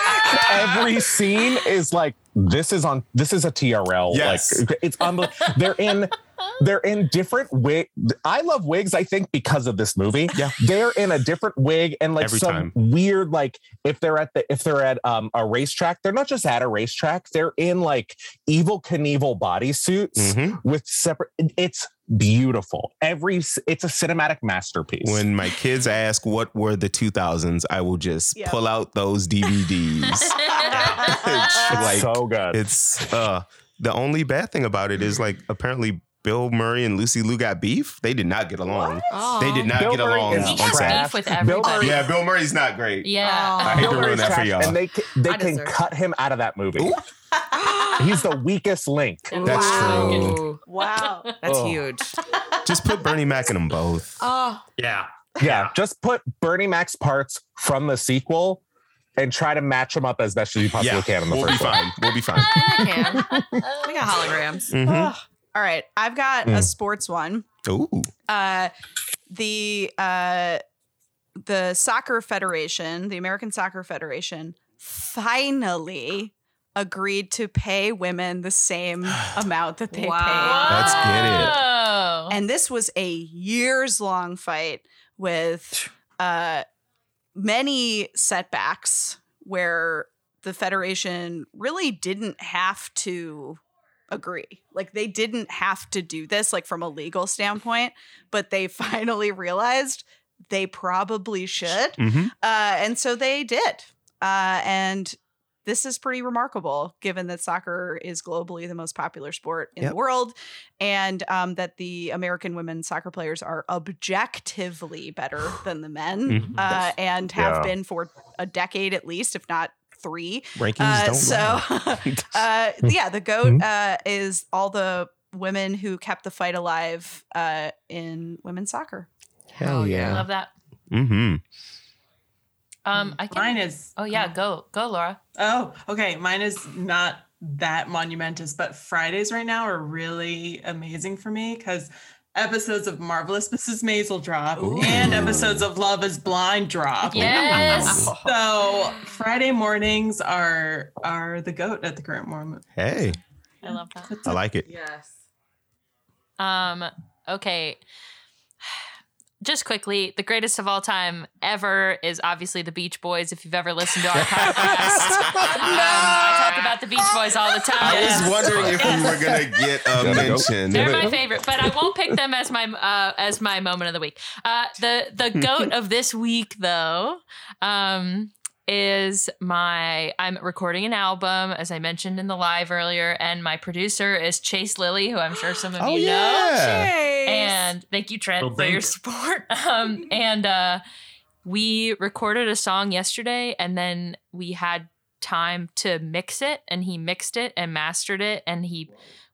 every scene is like, this is a TRL. Yes. Like it's unbelievable. They're in different wig. I love wigs, I think, because of this movie. Yeah. They're in a different wig and like every some time. Weird, like if they're at a racetrack, they're not just at a racetrack. They're in like Evel Knievel bodysuits with separate. It's beautiful. It's a cinematic masterpiece. When my kids ask what were the 2000s, I will just pull out those DVDs. It's like, so good. It's the only bad thing about it is like apparently Bill Murray and Lucy Liu got beef. They did not get along. They did not get along. He has beef with everybody. Yeah, Bill Murray's not great. Yeah, I hate to ruin that for y'all. And they can cut him out of that movie. He's the weakest link. That's true. Wow, that's huge. Just put Bernie Mac in them both. Oh, yeah. Just put Bernie Mac's parts from the sequel. And try to match them up as best as you possibly can in the first one. We'll be fine. I can. We got holograms. Mm-hmm. Oh. All right. I've got a sports one. Ooh. The Soccer Federation, the American Soccer Federation, finally agreed to pay women the same amount that they paid. Let's get it. And this was a years-long fight with... many setbacks where the Federation really didn't have to agree. Like they didn't have to do this, like from a legal standpoint, but they finally realized they probably should. Mm-hmm. And so they did. And this is pretty remarkable given that soccer is globally the most popular sport in the world and that the American women soccer players are objectively better than the men and have been for a decade at least, if not three. Rankings don't lie. The GOAT is all the women who kept the fight alive in women's soccer. Hell yeah. I love that. Mm-hmm. Mine is... Oh, yeah, go, Laura. Oh, okay. Mine is not that monumentous, but Fridays right now are really amazing for me because episodes of Marvelous Mrs. Maisel drop and episodes of Love is Blind drop. Yes! So Friday mornings are the GOAT at the current moment. Hey. I love that. I like it. Yes. Okay. Just quickly, the greatest of all time ever is obviously the Beach Boys. If you've ever listened to our podcast, I talk about the Beach Boys all the time. I was wondering if we were going to get a mention. They're my favorite, but I won't pick them as my moment of the week. The GOAT of this week, though, is I'm recording an album, as I mentioned in the live earlier, and my producer is Chase Lilly, who I'm sure some of you know. Chase. And thank you, Trent, for your support. We recorded a song yesterday, and then we had time to mix it, and he mixed it and mastered it, and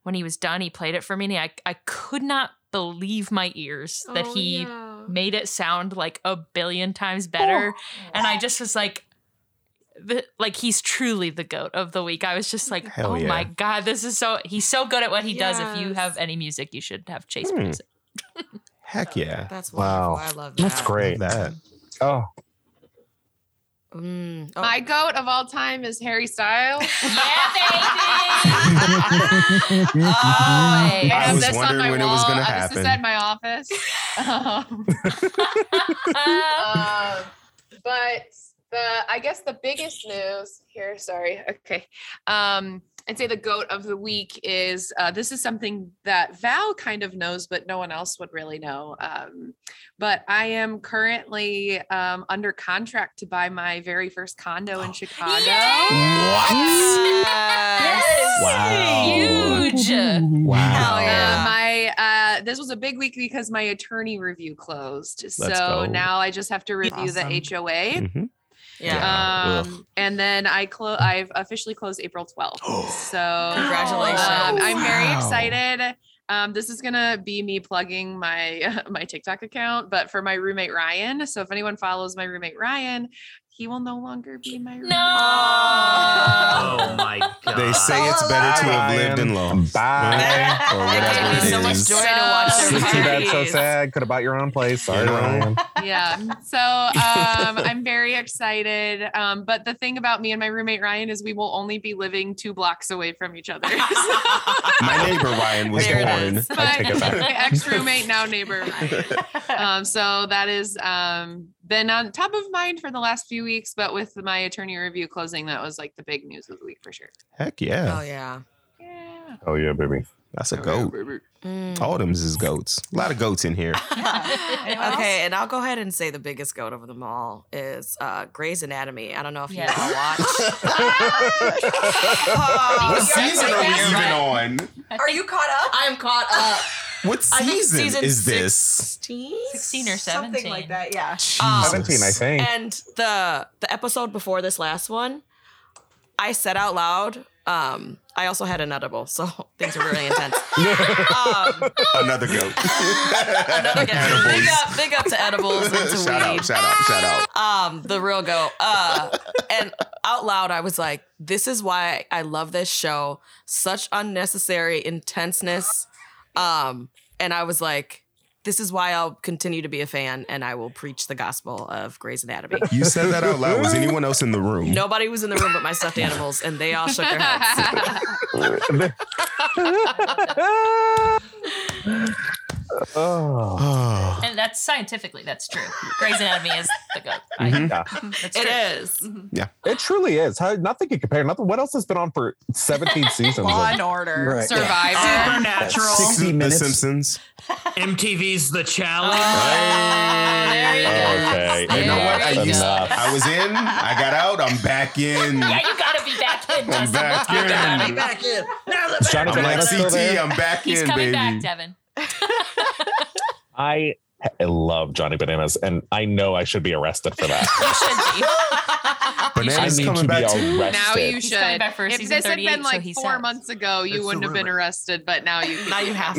when he was done, he played it for me, and I could not believe my ears that he made it sound like a billion times better. Oh. And I just was like, he's truly the GOAT of the week. I was just like, my God, this is he's so good at what he does. If you have any music, you should have Chase produce it. Heck yeah. That's wonderful. Wow. I love that. That's great. That. Oh. My GOAT of all time is Harry Styles. Yeah, baby. I was wondering when it was going to happen. This is at my office. But... I guess the biggest news here, sorry. Okay. I'd say the GOAT of the week is, this is something that Val kind of knows, but no one else would really know. But I am currently under contract to buy my very first condo in Chicago. Yay! What? Yes! Wow. Huge. Wow. Hell yeah. This was a big week because my attorney review closed. Let's go. Now I just have to review the HOA. Mm-hmm. Yeah. And then I've officially closed April 12th. So congratulations. I'm very excited. This is going to be me plugging my TikTok account, but for my roommate, Ryan. So if anyone follows my roommate, Ryan, he will no longer be my roommate. No. Oh my God. They say it's better to have lived and lost. Bye. Or whatever it is. So much joy to watch your parties. So sad. Could have bought your own place. Sorry, Ryan. Yeah. So I'm very excited. But the thing about me and my roommate, Ryan, is we will only be living 2 blocks away from each other. So. My neighbor, Ryan, was there. My ex-roommate, now neighbor. So that is been on top of mind for the last few weeks, but with my attorney review closing, that was like the big news of the week for sure. Heck yeah. Oh yeah. Yeah. Oh yeah, baby. That's a goat. Yeah, baby. Autumn's is goats. A lot of goats in here. Okay, and I'll go ahead and say the biggest goat of them all is Grey's Anatomy. I don't know if you ever watch. What season are you even on? Are you caught up? I'm caught up. What season is this? 16 or 17. Something like that, yeah. 17, I think. And the episode before this last one, I said out loud, I also had an edible, so things are really intense. Another goat. Another goat. Big up to edibles and to weed. Shout out. The real goat. And out loud, I was like, this is why I love this show. Such unnecessary intenseness. And I was like, this is why I'll continue to be a fan, and I will preach the gospel of Grey's Anatomy. You said that out loud. Was anyone else in the room? Nobody was in the room but my stuffed animals, and they all shook their heads. And that's scientifically, that's true. Grey's Anatomy is the goat. It is. Yeah. It truly is. Nothing can compare. Nothing. What else has been on for 17 seasons? Law and Order. Right. Survivor. Yeah. Supernatural. 60 Minutes. The Simpsons. MTV's The Challenge. There you go. Okay. You know what? I was in. I got out. I'm back in. Yeah, you gotta be back in. I'm back in. I'm like CT. I'm back in, baby. He's coming back, Devin. I love Johnny Bananas, and I know I should be arrested for that. You should be. Bananas coming back too. Now you should. If this had been like 4 months ago, you wouldn't have been arrested, but now you can. Now you have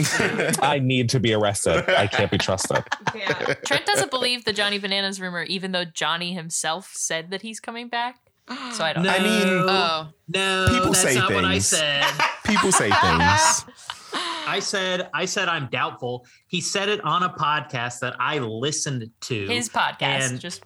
to. I need to be arrested. I can't be trusted. Yeah. Trent doesn't believe the Johnny Bananas rumor, even though Johnny himself said that he's coming back. So I don't know. I mean, people say things. That's not what I said. People say things. I said I'm doubtful. He said it on a podcast that I listened to. His podcast.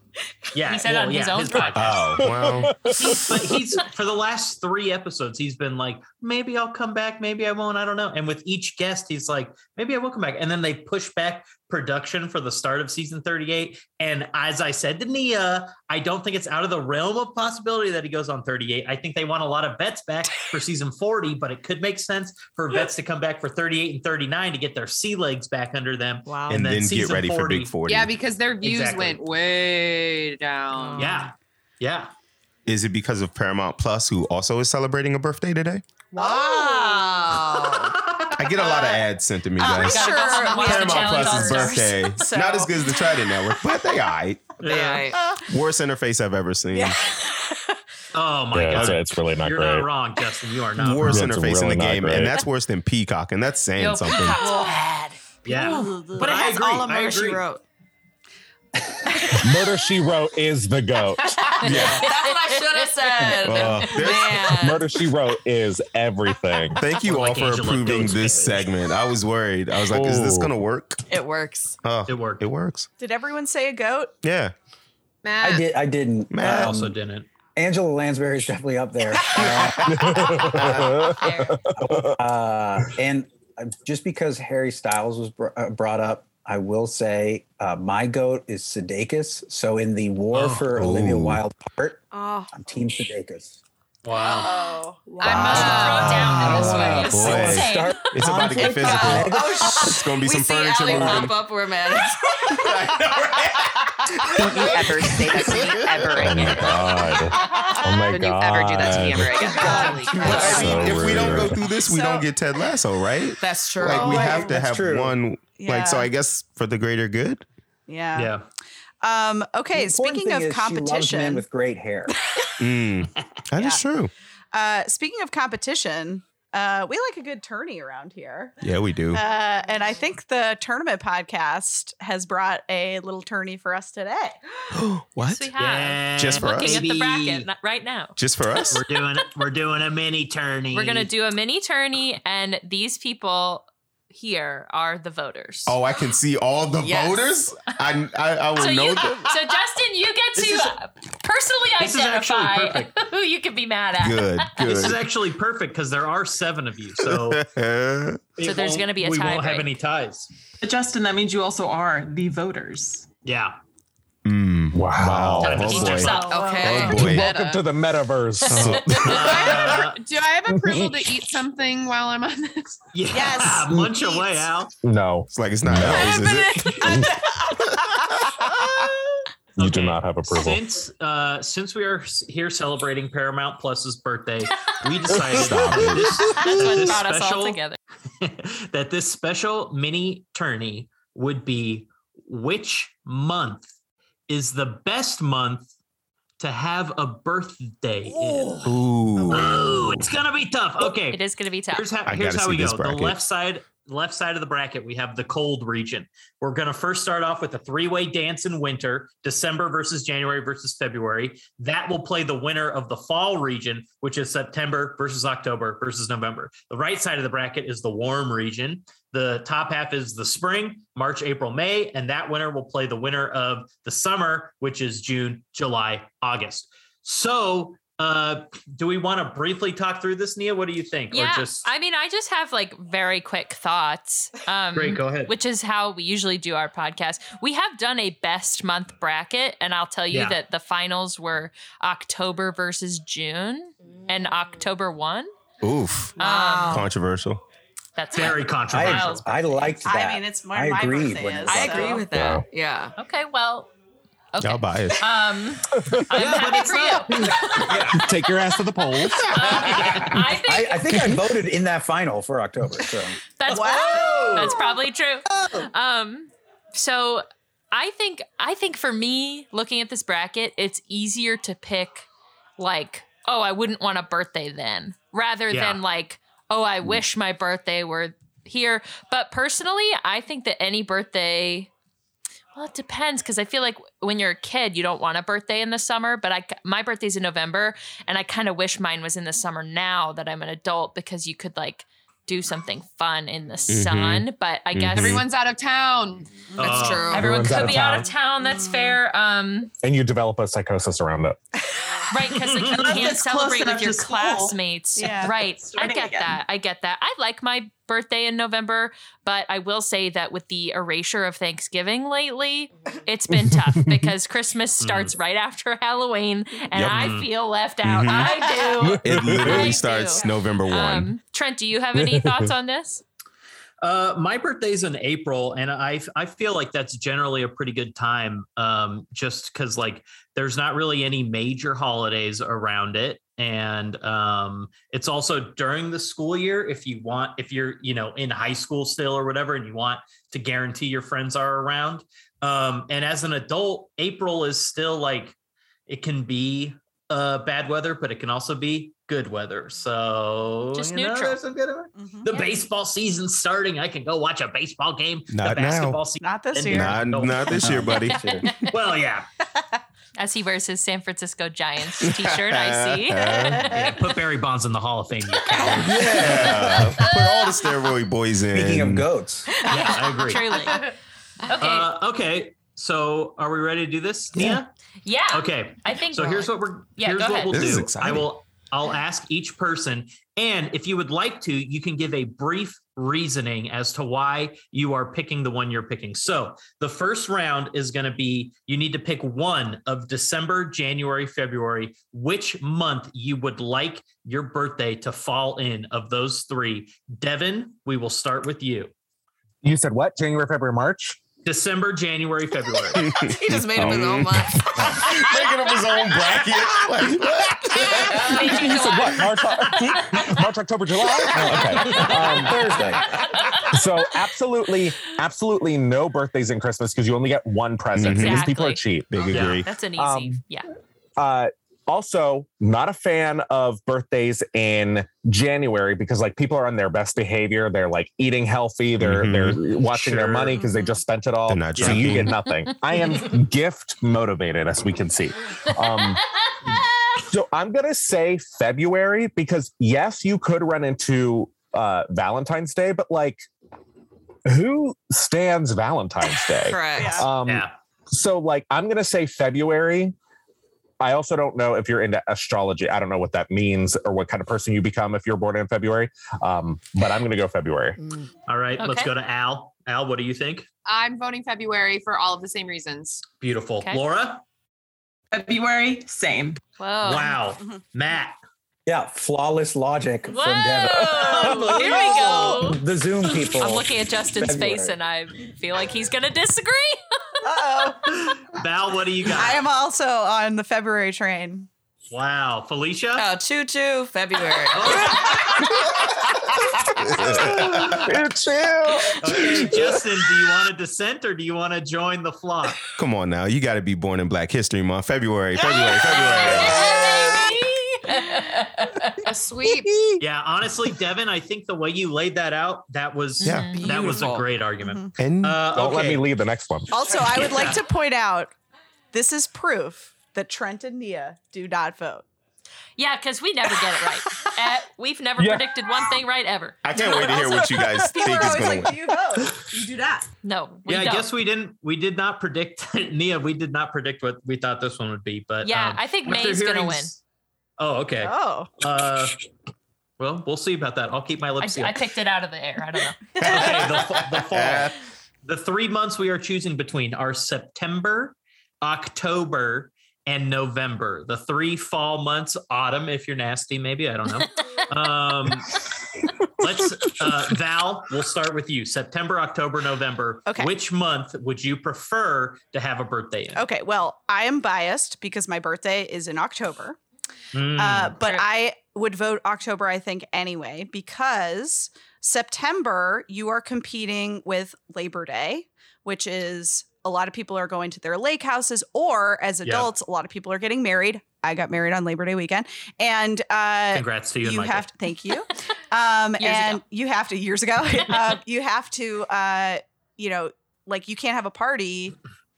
He said it on his own podcast. Oh, well. But he's, for the last 3 episodes, he's been like, maybe I'll come back, maybe I won't, I don't know. And with each guest, he's like, maybe I will come back. And then they push back production for the start of season 38. And as I said to Nia, I don't think it's out of the realm of possibility that he goes on 38. I think they want a lot of vets back for season 40, but it could make sense for vets to come back for 38 and 39 to get their sea legs back under them. Wow. And then get ready 40. For Big 40. Yeah, because their views went way down. Yeah. Yeah. Is it because of Paramount Plus, who also is celebrating a birthday today? Wow. I get a lot of ads sent to me, guys. Sure. Paramount Plus's birthday. So. Not as good as the Trident Network, but they all right. Yeah. Worst interface I've ever seen. Yeah. Oh my God. It's really not great. You're not wrong, Justin. You are not worst interface really in the game. Great. And that's worse than Peacock. And that's saying something. Peacock's bad. Yeah. But it has all of Murder She Wrote. Murder She Wrote is the goat. Yeah. That's what I should have said. Murder She Wrote is everything. Thank you all for approving this segment. I was worried. I was like, is this going to work? It works. It works. Did everyone say a goat? Yeah. Matt. I didn't. Matt also didn't. Angela Lansbury is definitely up there. And just because Harry Styles was brought up, I will say my goat is Sudeikis. So in the war for Olivia Wilde's part, I'm Team Sudeikis. Wow. I must have thrown down in this way. It's about to get physical. It's going to be some furniture moving. We see Allie pop up where Matt is. Don't you ever say that to me ever again. Oh my God. Don't you ever do that to me ever again. If we don't go through this, we don't get Ted Lasso, right? That's true. Like, we have to have one. Yeah. Like, so I guess for the greater good. Yeah. Yeah. Okay, speaking of competition, she loves men with great hair. That is true. Speaking of competition, we like a good tourney around here. Yeah, we do. And I think the Tournament Podcast has brought a little tourney for us today. What? Yes, we have. Yeah. Just for us? Looking at the bracket right now. Just for us? We're doing a mini tourney. We're going to do a mini tourney, and these people here are the voters. Oh, I can see all the voters? I will know them. So, Justin, you get personally identify who you can be mad at. Good. This is actually perfect because there are 7 of you. So there's going to be a tie. We won't have any ties. But, Justin, that means you also are the voters. Yeah. Wow. Okay. Welcome to the metaverse. Do I have approval to eat something while I'm on this? Yeah. Yes. Munch away, Al. No. It's like it's not ours, is it? You do not have approval. Since we are here celebrating Paramount Plus's birthday, we decided that this special mini tourney would be which month is the best month to have a birthday in. Ooh, it's going to be tough. Okay. It is going to be tough. Here's how we go. The left side of the bracket, we have the cold region. We're going to first start off with a 3-way dance in winter, December versus January versus February. That will play the winner of the fall region, which is September versus October versus November. The right side of the bracket is the warm region. The top half is the spring, March, April, May, and that winner will play the winner of the summer, which is June, July, August. So do we want to briefly talk through this, Nia? What do you think? Yeah, I just have like very quick thoughts. Great, go ahead. Which is how we usually do our podcast. We have done a best month bracket, and I'll tell you that the finals were October versus June, and October won. Oof, controversial. That's very controversial. I liked that. I mean, it's more my birthday. I agree with that. Wow. Yeah. Okay. Well. Okay. Y'all buy it. I'm happy for you. Take your ass to the polls. I think I voted in that final for October. So that's probably true. So I think for me, looking at this bracket, it's easier to pick like, oh, I wouldn't want a birthday then, rather than like, oh, I wish my birthday were here. But personally, I think that any birthday, well, it depends, because I feel like when you're a kid, you don't want a birthday in the summer. But my birthday's in November, and I kind of wish mine was in the summer now that I'm an adult, because you could like do something fun in the sun. But I guess everyone's out of town. That's true. Everyone could be out of town. That's fair. And you develop a psychosis around it. Right, because like, you can't celebrate with your classmates. Yeah. Right, I get that. I like my birthday in November, but I will say that with the erasure of Thanksgiving lately, it's been tough because Christmas starts right after Halloween, and I feel left out. I do. It literally starts November 1. Trent, do you have any thoughts on this? My birthday's in April, and I feel like that's generally a pretty good time, just because like there's not really any major holidays around it, and it's also during the school year. If you're in high school still or whatever, and you want to guarantee your friends are around, and as an adult, April is still like it can be bad weather, but it can also be good weather. So just neutral. The baseball season starting. I can go watch a baseball game. Not the basketball now. Season. Not this year. Not this year, buddy. Well, yeah. As he wears his San Francisco Giants t-shirt, I see. Put Barry Bonds in the Hall of Fame. Put all the steroid boys in. Speaking of goats. Yeah, I agree. Truly. Okay. Okay. So are we ready to do this, Nia? Yeah. Okay. I think so. Here's what we'll do. This is exciting. I'll ask each person, and if you would like to, you can give a brief reasoning as to why you are picking the one you're picking. So the first round is going to be, you need to pick one of December, January, February, which month you would like your birthday to fall in of those 3. Devin, we will start with you. You said what? January, February, March? December, January, February. He just made up his own month. Making up his own bracket. Like, what? He said what? March, March, October, July. Thursday. So absolutely no birthdays and Christmas because you only get one present. Exactly. Because people are cheap. Big agree. That's an easy. Also, not a fan of birthdays in January because like people are on their best behavior. They're like eating healthy. They're watching their money because they just spent it all. So you get nothing. I am gift motivated, as we can see. So I'm going to say February because yes, you could run into Valentine's Day, but like who stands Valentine's Day? Correct. So like, I'm going to say February. I also don't know if you're into astrology. I don't know what that means or what kind of person you become if you're born in February. But I'm going to go February. All right. Okay. Let's go to Al. Al, what do you think? I'm voting February for all of the same reasons. Beautiful. Okay. Laura? February, same. Whoa. Wow. Matt? Yeah, flawless logic from Devin. Here we go. The Zoom people. I'm looking at Justin's face and I feel like he's going to disagree. Uh-oh. Val, what do you got? I am also on the February train. Wow. Felicia? Oh, choo-choo, February. Okay, Justin, do you want to dissent or do you want to join the flock? Come on now. You got to be born in Black History Month. February. A sweep. Yeah, honestly, Devin, I think the way you laid that out, that was a great argument. And don't let me leave the next one. Also, I would like to point out, this is proof that Trent and Nia do not vote. Yeah, because we never get it right. We've never predicted one thing right ever. I can't wait to hear what you guys think is going on. Do you vote? You do not. No, we don't. I guess we didn't. We did not predict, Nia, we did not predict what we thought this one would be. But yeah, I think May's going to win. Oh, okay. Oh. Well, we'll see about that. I'll keep my lips sealed. I picked it out of the air. I don't know. Okay, the fall. The 3 months we are choosing between are September, October, and November. The three fall months, autumn, if you're nasty, maybe. I don't know. Let's, Val, we'll start with you. September, October, November. Okay. Which month would you prefer to have a birthday in? Okay, well, I am biased because my birthday is in October. But I would vote October, I think, anyway, because September, you are competing with Labor Day, which is a lot of people are going to their lake houses or as adults, a lot of people are getting married. I got married on Labor Day weekend. And congrats to you. You and have to, thank you. You have to, you know, like you can't have a party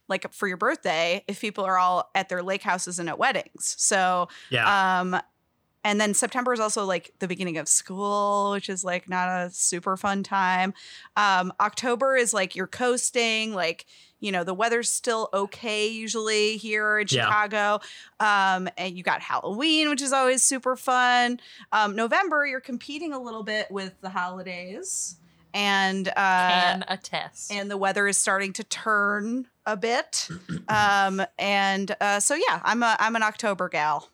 like for your birthday, if people are all at their lake houses and at weddings. So, and then September is also like the beginning of school, which is like not a super fun time. October is like you're coasting, like, you know, the weather's still okay usually here in Chicago. And you got Halloween, which is always super fun. November, you're competing a little bit with the holidays. And can attest. And the weather is starting to turn a bit, I'm an October gal.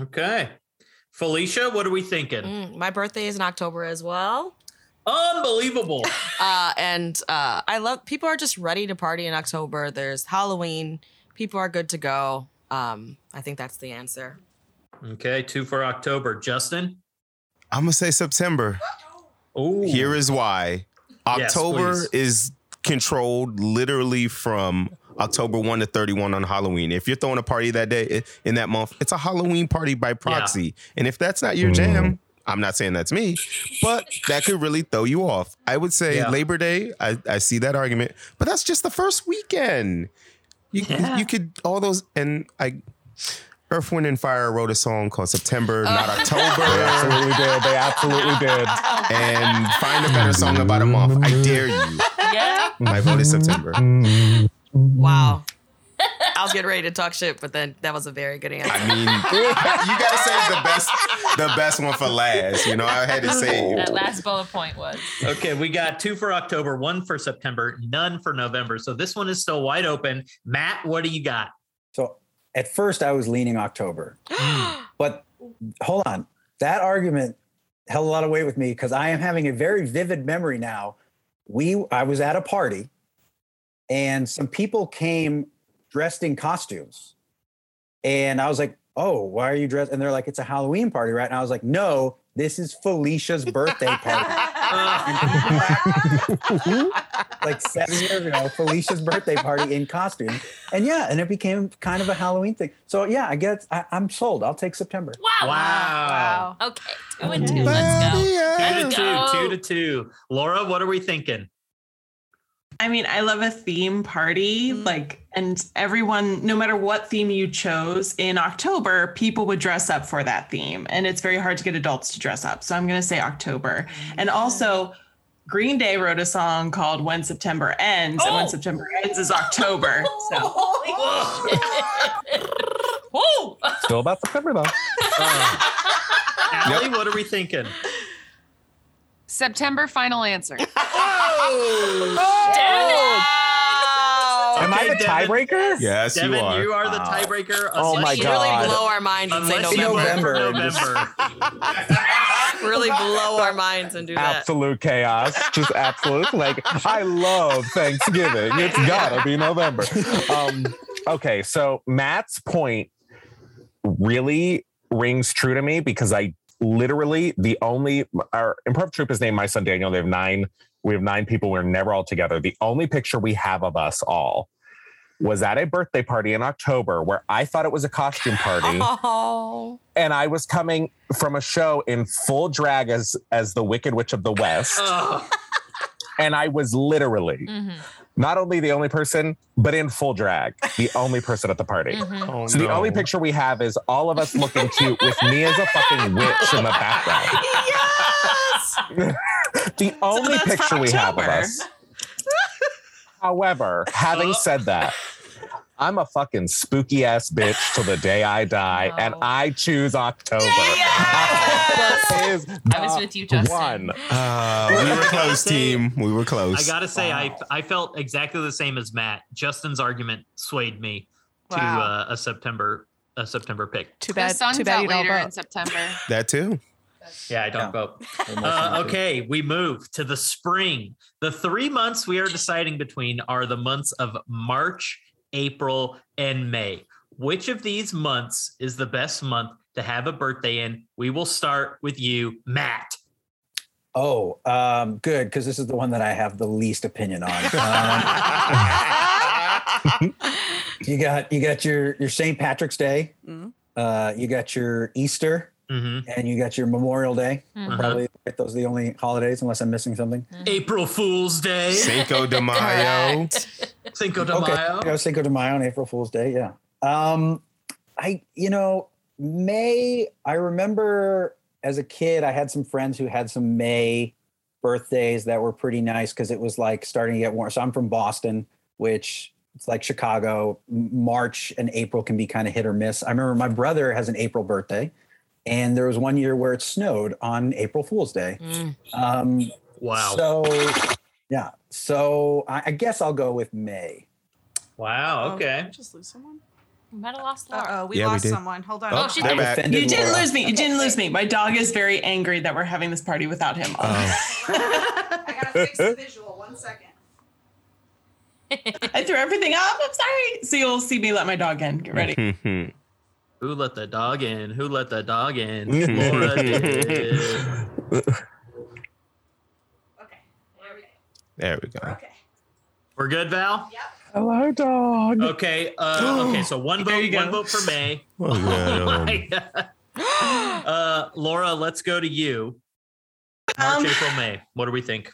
Okay, Felicia, what are we thinking? My birthday is in October as well. Unbelievable. I love people are just ready to party in October. There's Halloween. People are good to go. I think that's the answer. Okay, 2 for October. Justin, I'm gonna say September. Ooh. Here is why. October is controlled literally from October 1 to 31 on Halloween. If you're throwing a party that day in that month, it's a Halloween party by proxy. Yeah. And if that's not your jam, I'm not saying that's me, but that could really throw you off. I would say Labor Day, I see that argument, but that's just the first weekend. You could, all those, and Earth, Wind, and Fire wrote a song called September, Not October. They absolutely did. And find a better song about a month. I dare you. Yeah. My vote is September. Wow. I was getting ready to talk shit, but then that was a very good answer. I mean, you got to save the best one for last. You know, I had to save. That last bullet point was. Okay, we got 2 for October, 1 for September, none for November. So this one is still wide open. Matt, what do you got? So at first I was leaning October, but hold on. That argument held a lot of weight with me because I am having a very vivid memory now. I was at a party and some people came dressed in costumes and I was like, oh, why are you dressed? And they're like, it's a Halloween party, right? And I was like, no, this is Felicia's birthday party. Like 7 years ago, Felicia's birthday party in costume. And yeah, and it became kind of a Halloween thing. So yeah, I guess I'm sold. I'll take September. Wow. Okay, 2-2. Let's go. Two to two. Laura, what are we thinking? I mean, I love a theme party, like, and everyone, no matter what theme you chose in October, people would dress up for that theme. And it's very hard to get adults to dress up. So I'm going to say October. And also, Green Day wrote a song called When September Ends. Oh! And When September Ends is October. So. Still about September, though. Allie, what are we thinking? September, final answer. Damn it. Am I the tiebreaker? Yes, Devin, you are. Devin, you are the tiebreaker. Oh my God. Really blow our minds and say November. Really blow our minds and do that. Absolute chaos. Just absolute. Like, I love Thanksgiving. It's gotta be November. Okay, so Matt's point really rings true to me because literally, our improv troupe is named My Son Daniel. They have 9. We have 9 people. We're never all together. The only picture we have of us all was at a birthday party in October where I thought it was a costume party. Oh. And I was coming from a show in full drag as the Wicked Witch of the West. Oh. And I was literally not only the only person, but in full drag, the only person at the party. Mm-hmm. Oh, so the only picture we have is all of us looking cute with me as a fucking witch in the background. Yes! The only picture we have of us. However, having said that, I'm a fucking spooky ass bitch till the day I die, and I choose October. Yes! I was with you, Justin. We were close, team. We were close. I gotta say, I felt exactly the same as Matt. Justin's argument swayed me to a September pick. Too bad. The sun's out later in September. That too. Yeah, I don't vote. Okay, we move to the spring. The 3 months we are deciding between are the months of March, April, and May. Which of these months is the best month to have a birthday in? We will start with you, Matt. Oh, good, because this is the one that I have the least opinion on. You got your St. Patrick's Day. Mm-hmm. You got your Easter. Mm-hmm. And you got your Memorial Day. Mm-hmm. Probably those are the only holidays, unless I'm missing something. Mm-hmm. April Fool's Day. Cinco de Mayo. Cinco de Mayo. Okay. Cinco de Mayo and April Fool's Day, yeah. May, I remember as a kid, I had some friends who had some May birthdays that were pretty nice because it was like starting to get warm. So I'm from Boston, which... It's like Chicago. March and April can be kind of hit or miss. I remember my brother has an April birthday. And there was one year where it snowed on April Fool's Day. Mm. Wow. So, yeah. So I guess I'll go with May. Wow. Okay. Did we just lose someone? We might have lost Laura. Oh, we lost someone. Hold on. Oh, she did. You didn't lose me. You didn't lose me. My dog is very angry that we're having this party without him. Oh. I got to fix the visual. 1 second. I threw everything off. I'm sorry. So you'll see me let my dog in. Get ready. Who let the dog in? Who let the dog in? Laura did. Okay. There we go. Okay. We're good, Val? Yep. Hello, dog. Okay. Okay. So one vote for May. Oh my God. Laura, let's go to you. March, April, May. What do we think?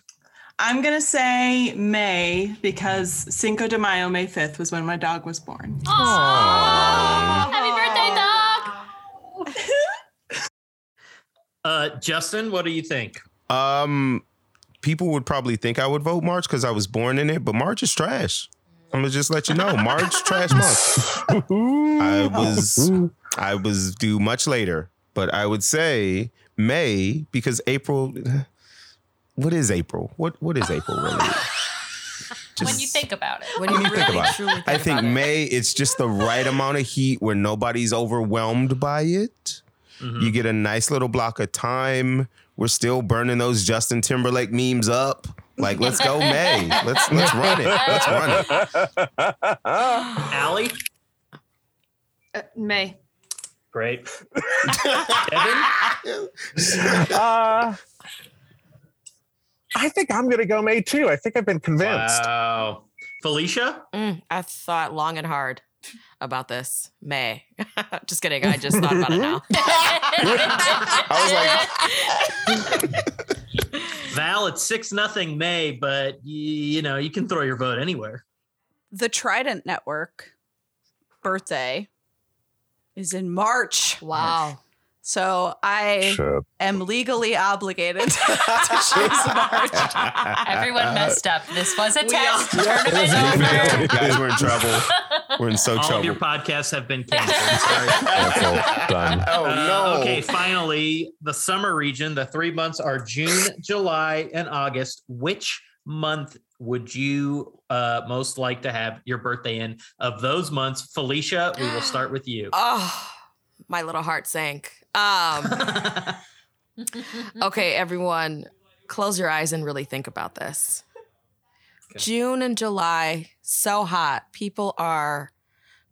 I'm going to say May because Cinco de Mayo, May 5th, was when my dog was born. Aww. Happy birthday, dog! Justin, what do you think? People would probably think I would vote March because I was born in it, but March is trash. I'm going to just let you know. March, trash month. I was due much later, but I would say May because April... What is April? What is April really? When you think about it. When you really think about it. I think May, it's just the right amount of heat where nobody's overwhelmed by it. Mm-hmm. You get a nice little block of time. We're still burning those Justin Timberlake memes up. Like, let's go May. Let's run it. Let's run it. Allie? May. Great. Devin? I think I'm going to go May 2. I think I've been convinced. Wow. Felicia? I thought long and hard about this. May. Just kidding. I just thought about it now. I was like... Val, it's 6-0 May, but you know, you can throw your vote anywhere. The Trident Network birthday is in March. Wow. So I am legally obligated to choose March. Everyone messed up. This was a test. Tournament over. You guys were in trouble. We're in so trouble. All of your podcasts have been canceled. Sorry. Done. Oh, no. Okay, finally, the summer region. The 3 months are June, July, and August. Which month would you most like to have your birthday in of those months? Felicia, we will start with you. Oh, my little heart sank. Okay, everyone, close your eyes and really think about this. Okay. June and July, so hot. People are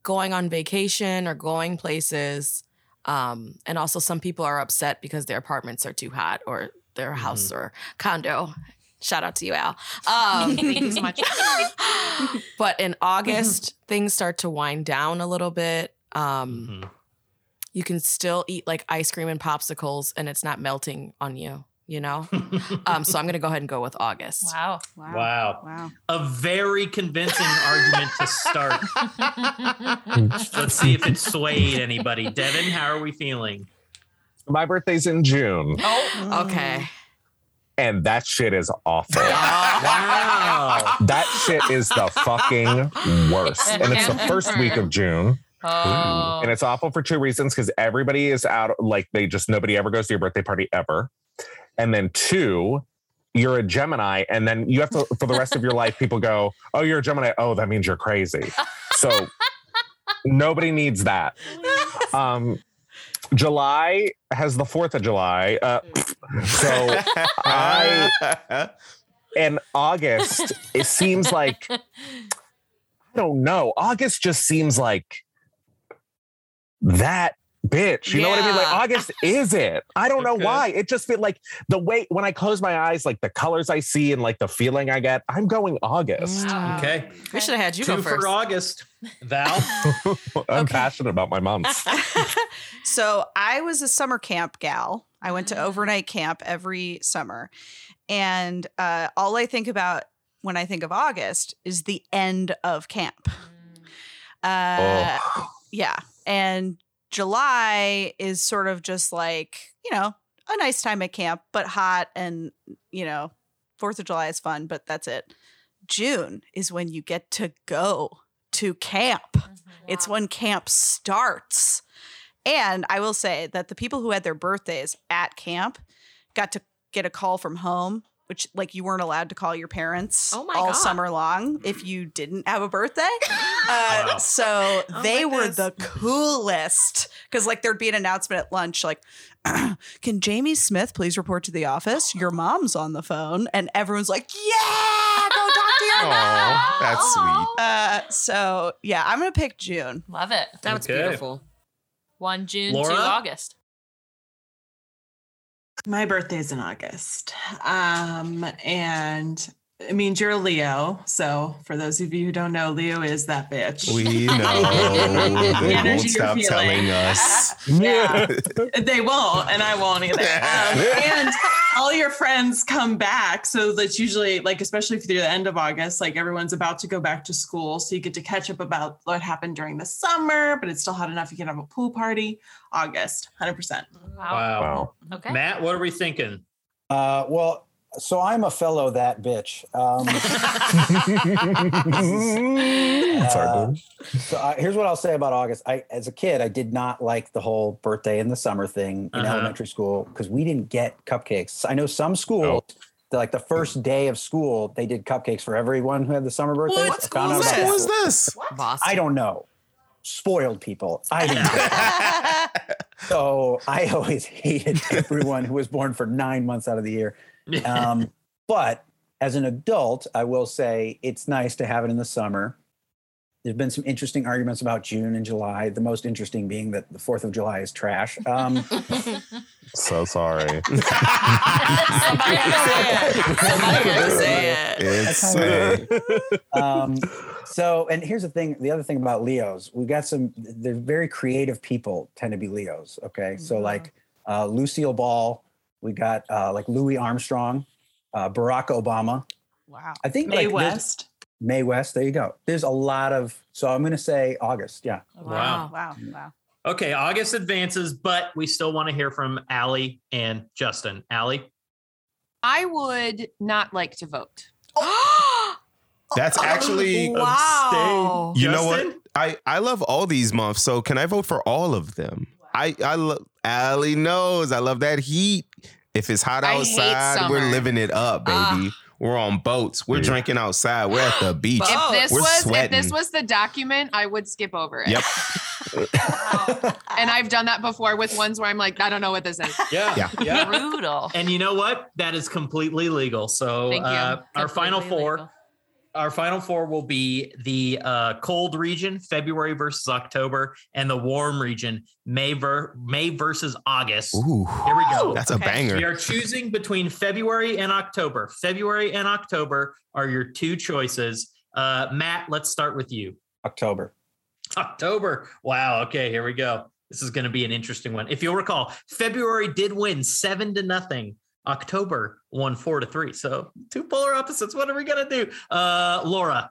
going on vacation or going places. And also some people are upset because their apartments are too hot or their house or condo. Shout out to you, Al. Thank you so much. But in August, things start to wind down a little bit. You can still eat like ice cream and popsicles and it's not melting on you, you know? So I'm going to go ahead and go with August. Wow. A very convincing argument to start. Let's see if it swayed anybody. Devin, how are we feeling? My birthday's in June. Oh, okay. And that shit is awful. Wow. That shit is the fucking worst. And it's the first week of June. Oh. And it's awful for two reasons, because everybody is out, like nobody ever goes to your birthday party ever. And then two, you're a Gemini. And then you have to, for the rest of your life, people go, oh, you're a Gemini. Oh, that means you're crazy. So nobody needs that. July has the 4th of July. So and August, it seems like, I don't know. August just seems like that bitch. You know what I mean? Like August is it. I don't know why. It just feels like the way when I close my eyes, like the colors I see and like the feeling I get, I'm going August. Wow. Okay. We should have had you go first. For August, Val. I'm passionate about my months. So I was a summer camp gal. I went to overnight camp every summer. And all I think about when I think of August is the end of camp. Yeah. And July is sort of just like, you know, a nice time at camp, but hot and, you know, 4th of July is fun, but that's it. June is when you get to go to camp. It's when camp starts. And I will say that the people who had their birthdays at camp got to get a call from home, which like you weren't allowed to call your parents all summer long if you didn't have a birthday. So they were the coolest because like there'd be an announcement at lunch like, can Jamie Smith please report to the office? Your mom's on the phone. And everyone's like, yeah, go talk to your mom. That's sweet. So yeah, I'm going to pick June. Love it. That was beautiful. 1 June, Laura? 2 August. My birthday's in August. And it means you're a Leo. So for those of you who don't know, Leo is that bitch. We know. They won't stop telling us. Yeah. They won't, and I won't either. And all your friends come back. So that's usually, like, especially if you're the end of August, like everyone's about to go back to school. So you get to catch up about what happened during the summer, but it's still hot enough you can have a pool party. August, 100%. Wow. Okay. Matt, what are we thinking? So I'm a fellow that bitch. So here's what I'll say about August. As a kid, I did not like the whole birthday in the summer thing in elementary school because we didn't get cupcakes. I know some schools, like the first day of school, they did cupcakes for everyone who had the summer birthday. What school is this? What? I don't know. Spoiled people. I didn't get that. So I always hated everyone who was born for 9 months out of the year. But as an adult, I will say it's nice to have it in the summer. There's been some interesting arguments about June and July, the most interesting being that the 4th of July is trash. So sorry. Somebody has to say it. Somebody has to say it. It's sad. So, and here's the thing. The other thing about Leos, we've got some, they're very creative people tend to be Leos, okay? So like Lucille Ball, we got like Louis Armstrong, Barack Obama. Wow. I think Mae West. Mae West, there you go. There's a lot of, so I'm going to say August, yeah. Wow. Wow, wow. Okay, August advances, but we still want to hear from Allie and Justin. Allie? I would not like to vote. Oh. That's actually, wow. You know what? I love all these months, so can I vote for all of them? Wow. Allie knows. I love that heat. If it's hot outside, we're living it up, baby. We're on boats. We're drinking outside. We're at the beach. If this was the document, I would skip over it. Yep. And I've done that before with ones where I'm like, I don't know what this is. Yeah. Brutal. And you know what? That is completely legal. So our final four will be the cold region, February versus October, and the warm region, May versus August. Ooh, here we go. That's a banger. We are choosing between February and October. February and October are your two choices. Matt, let's start with you. October. Wow. Okay, here we go. This is going to be an interesting one. If you'll recall, February did win 7-0. October won 4-3. So two polar opposites. What are we going to do? Laura.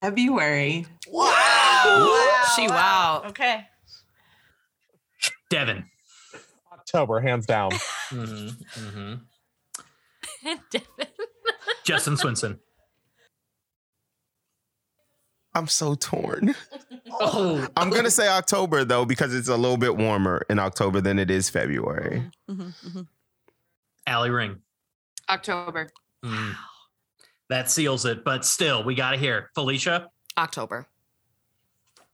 February. Wow. She wow. Okay. Devin. October, hands down. Mm-hmm. Devin. Justin Swinson. I'm so torn. I'm going to say October, though, because it's a little bit warmer in October than it is February. Mm-hmm. Allie Ring. October. Mm. That seals it. But still, we got to hear. Felicia? October.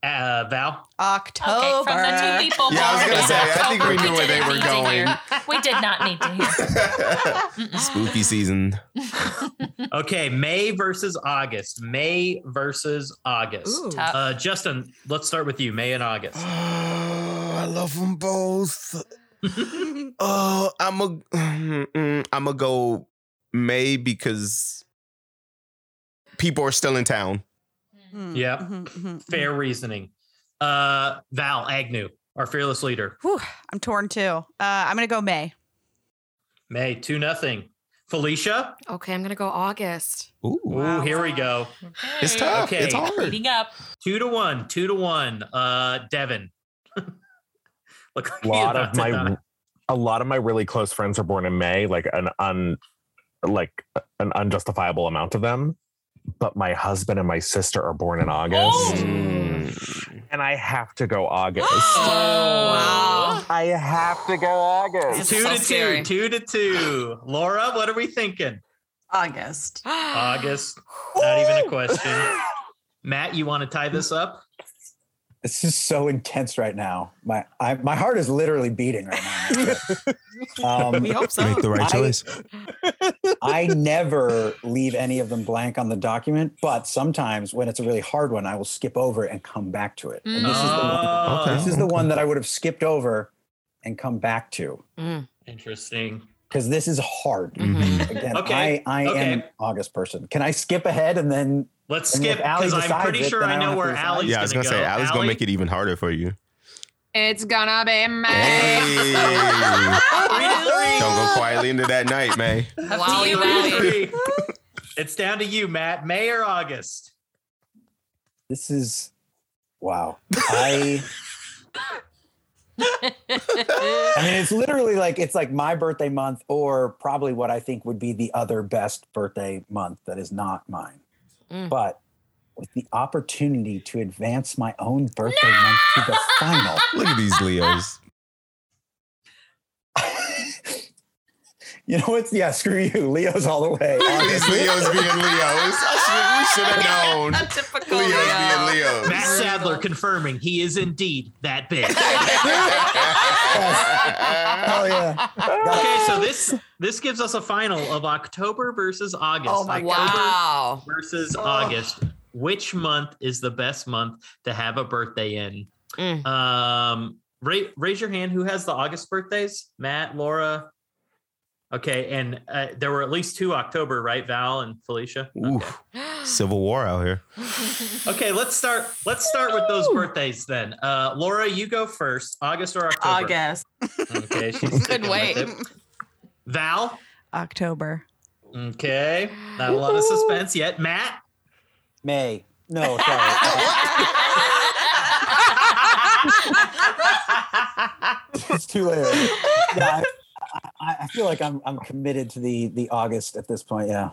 Val? October. Okay, from the two people. Yeah, I was going to say, I think we knew where they were going. We did not need to hear. Spooky season. Okay, May versus August. Ooh, Justin, let's start with you, May and August. I love them both. I'm a go May because people are still in town. Yeah, fair reasoning. Val Agnew, our fearless leader. Whew, I'm torn too. I'm going to go May. May, 2-0. Felicia? Okay, I'm going to go August. Ooh, wow. Here we go. Okay. It's tough. Okay. It's hard. Leading up. 2-1. Devin. Look, a lot of my really close friends are born in May, like an unjustifiable amount of them. But my husband and my sister are born in August. Oh. And I have to go August. Oh, wow. I have to go August. 2-2. Laura, what are we thinking? August. Not even a question. Matt, you want to tie this up? This is so intense right now. My heart is literally beating right now. We hope so. Make the right choice. I never leave any of them blank on the document, but sometimes when it's a really hard one, I will skip over it and come back to it. And this is the one that I would have skipped over and come back to. Mm. Interesting. Because this is hard. Mm-hmm. Again, okay. I am an August person. Can I skip ahead and then... Let's skip, because I'm pretty sure I know where Allie's going to go. Yeah, I was going to say, Allie's going to make it even harder for you. It's going to be May. Hey. Don't go quietly into that night, May. Wow, you, Maddie. It's down to you, Matt. May or August? This is... Wow. I mean, it's literally like, it's like my birthday month or probably what I think would be the other best birthday month that is not mine. Mm. But with the opportunity to advance my own birthday month to the final. Look at these Leos. You know what? Yeah, screw you. Leos all the way. All these Leos being Leos. We should have known. That's typical Leos being Leos. Matt Sadler confirming he is indeed that big. Yes. Hell yeah. Okay, so this gives us a final of October versus August. Oh my wow. Versus August. Which month is the best month to have a birthday in? Mm. Raise your hand. Who has the August birthdays? Matt, Laura. Okay, and there were at least two October, right, Val and Felicia? Okay. Ooh, Civil War out here. Okay, let's start with those birthdays then. Laura, you go first. August or October? August. Okay, she's good wait. Val? October. Okay, not a lot of suspense yet. Matt? May. No, sorry. It's too early. Yeah, I feel like I'm committed to the August at this point, yeah.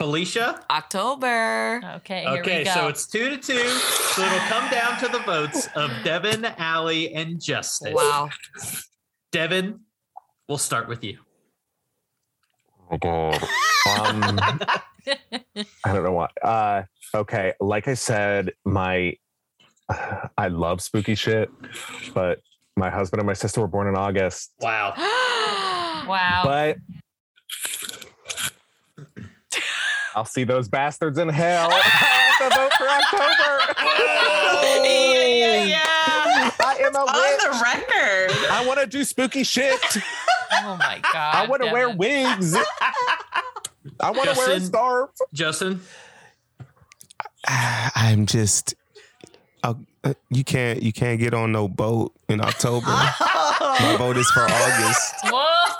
Felicia? October. Okay, here we go. So it's 2-2. So it'll come down to the votes of Devin, Allie, and Justin. Wow. Devin, we'll start with you. Oh, God. I don't know why. Okay, like I said, I love spooky shit, but my husband and my sister were born in August. Wow. Wow. But I'll see those bastards in hell. I have to vote for October. Oh. Yeah. I am on the record. I want to do spooky shit. Oh my God. I want to wear wigs. I want to wear a scarf. Justin? I'm just... You can't get on no boat in October. Oh. My vote is for August. What?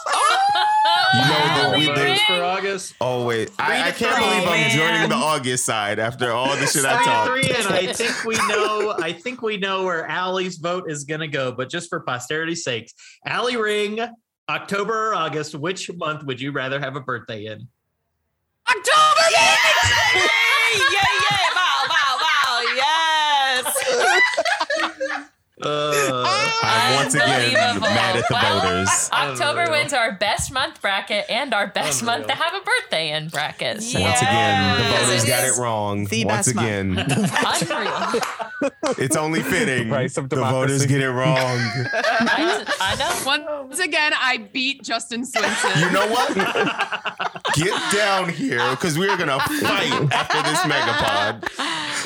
You know what we did for August? Oh wait, I can't believe I'm joining the August side after all the shit I talked. 3 and I think we know. I think we know where Allie's vote is gonna go. But just for posterity's sake, Allie Ring, October or August? Which month would you rather have a birthday in? October. Yeah! Yeah. I'm once again mad at the voters. October wins our best month bracket and our best month to have a birthday in bracket. Yes. Once again, the voters got it wrong. Once again, it's only fitting. The voters get it wrong. I know. Once again, I beat Justin Swinson. You know what? Get down here because we're gonna fight after this Megapod.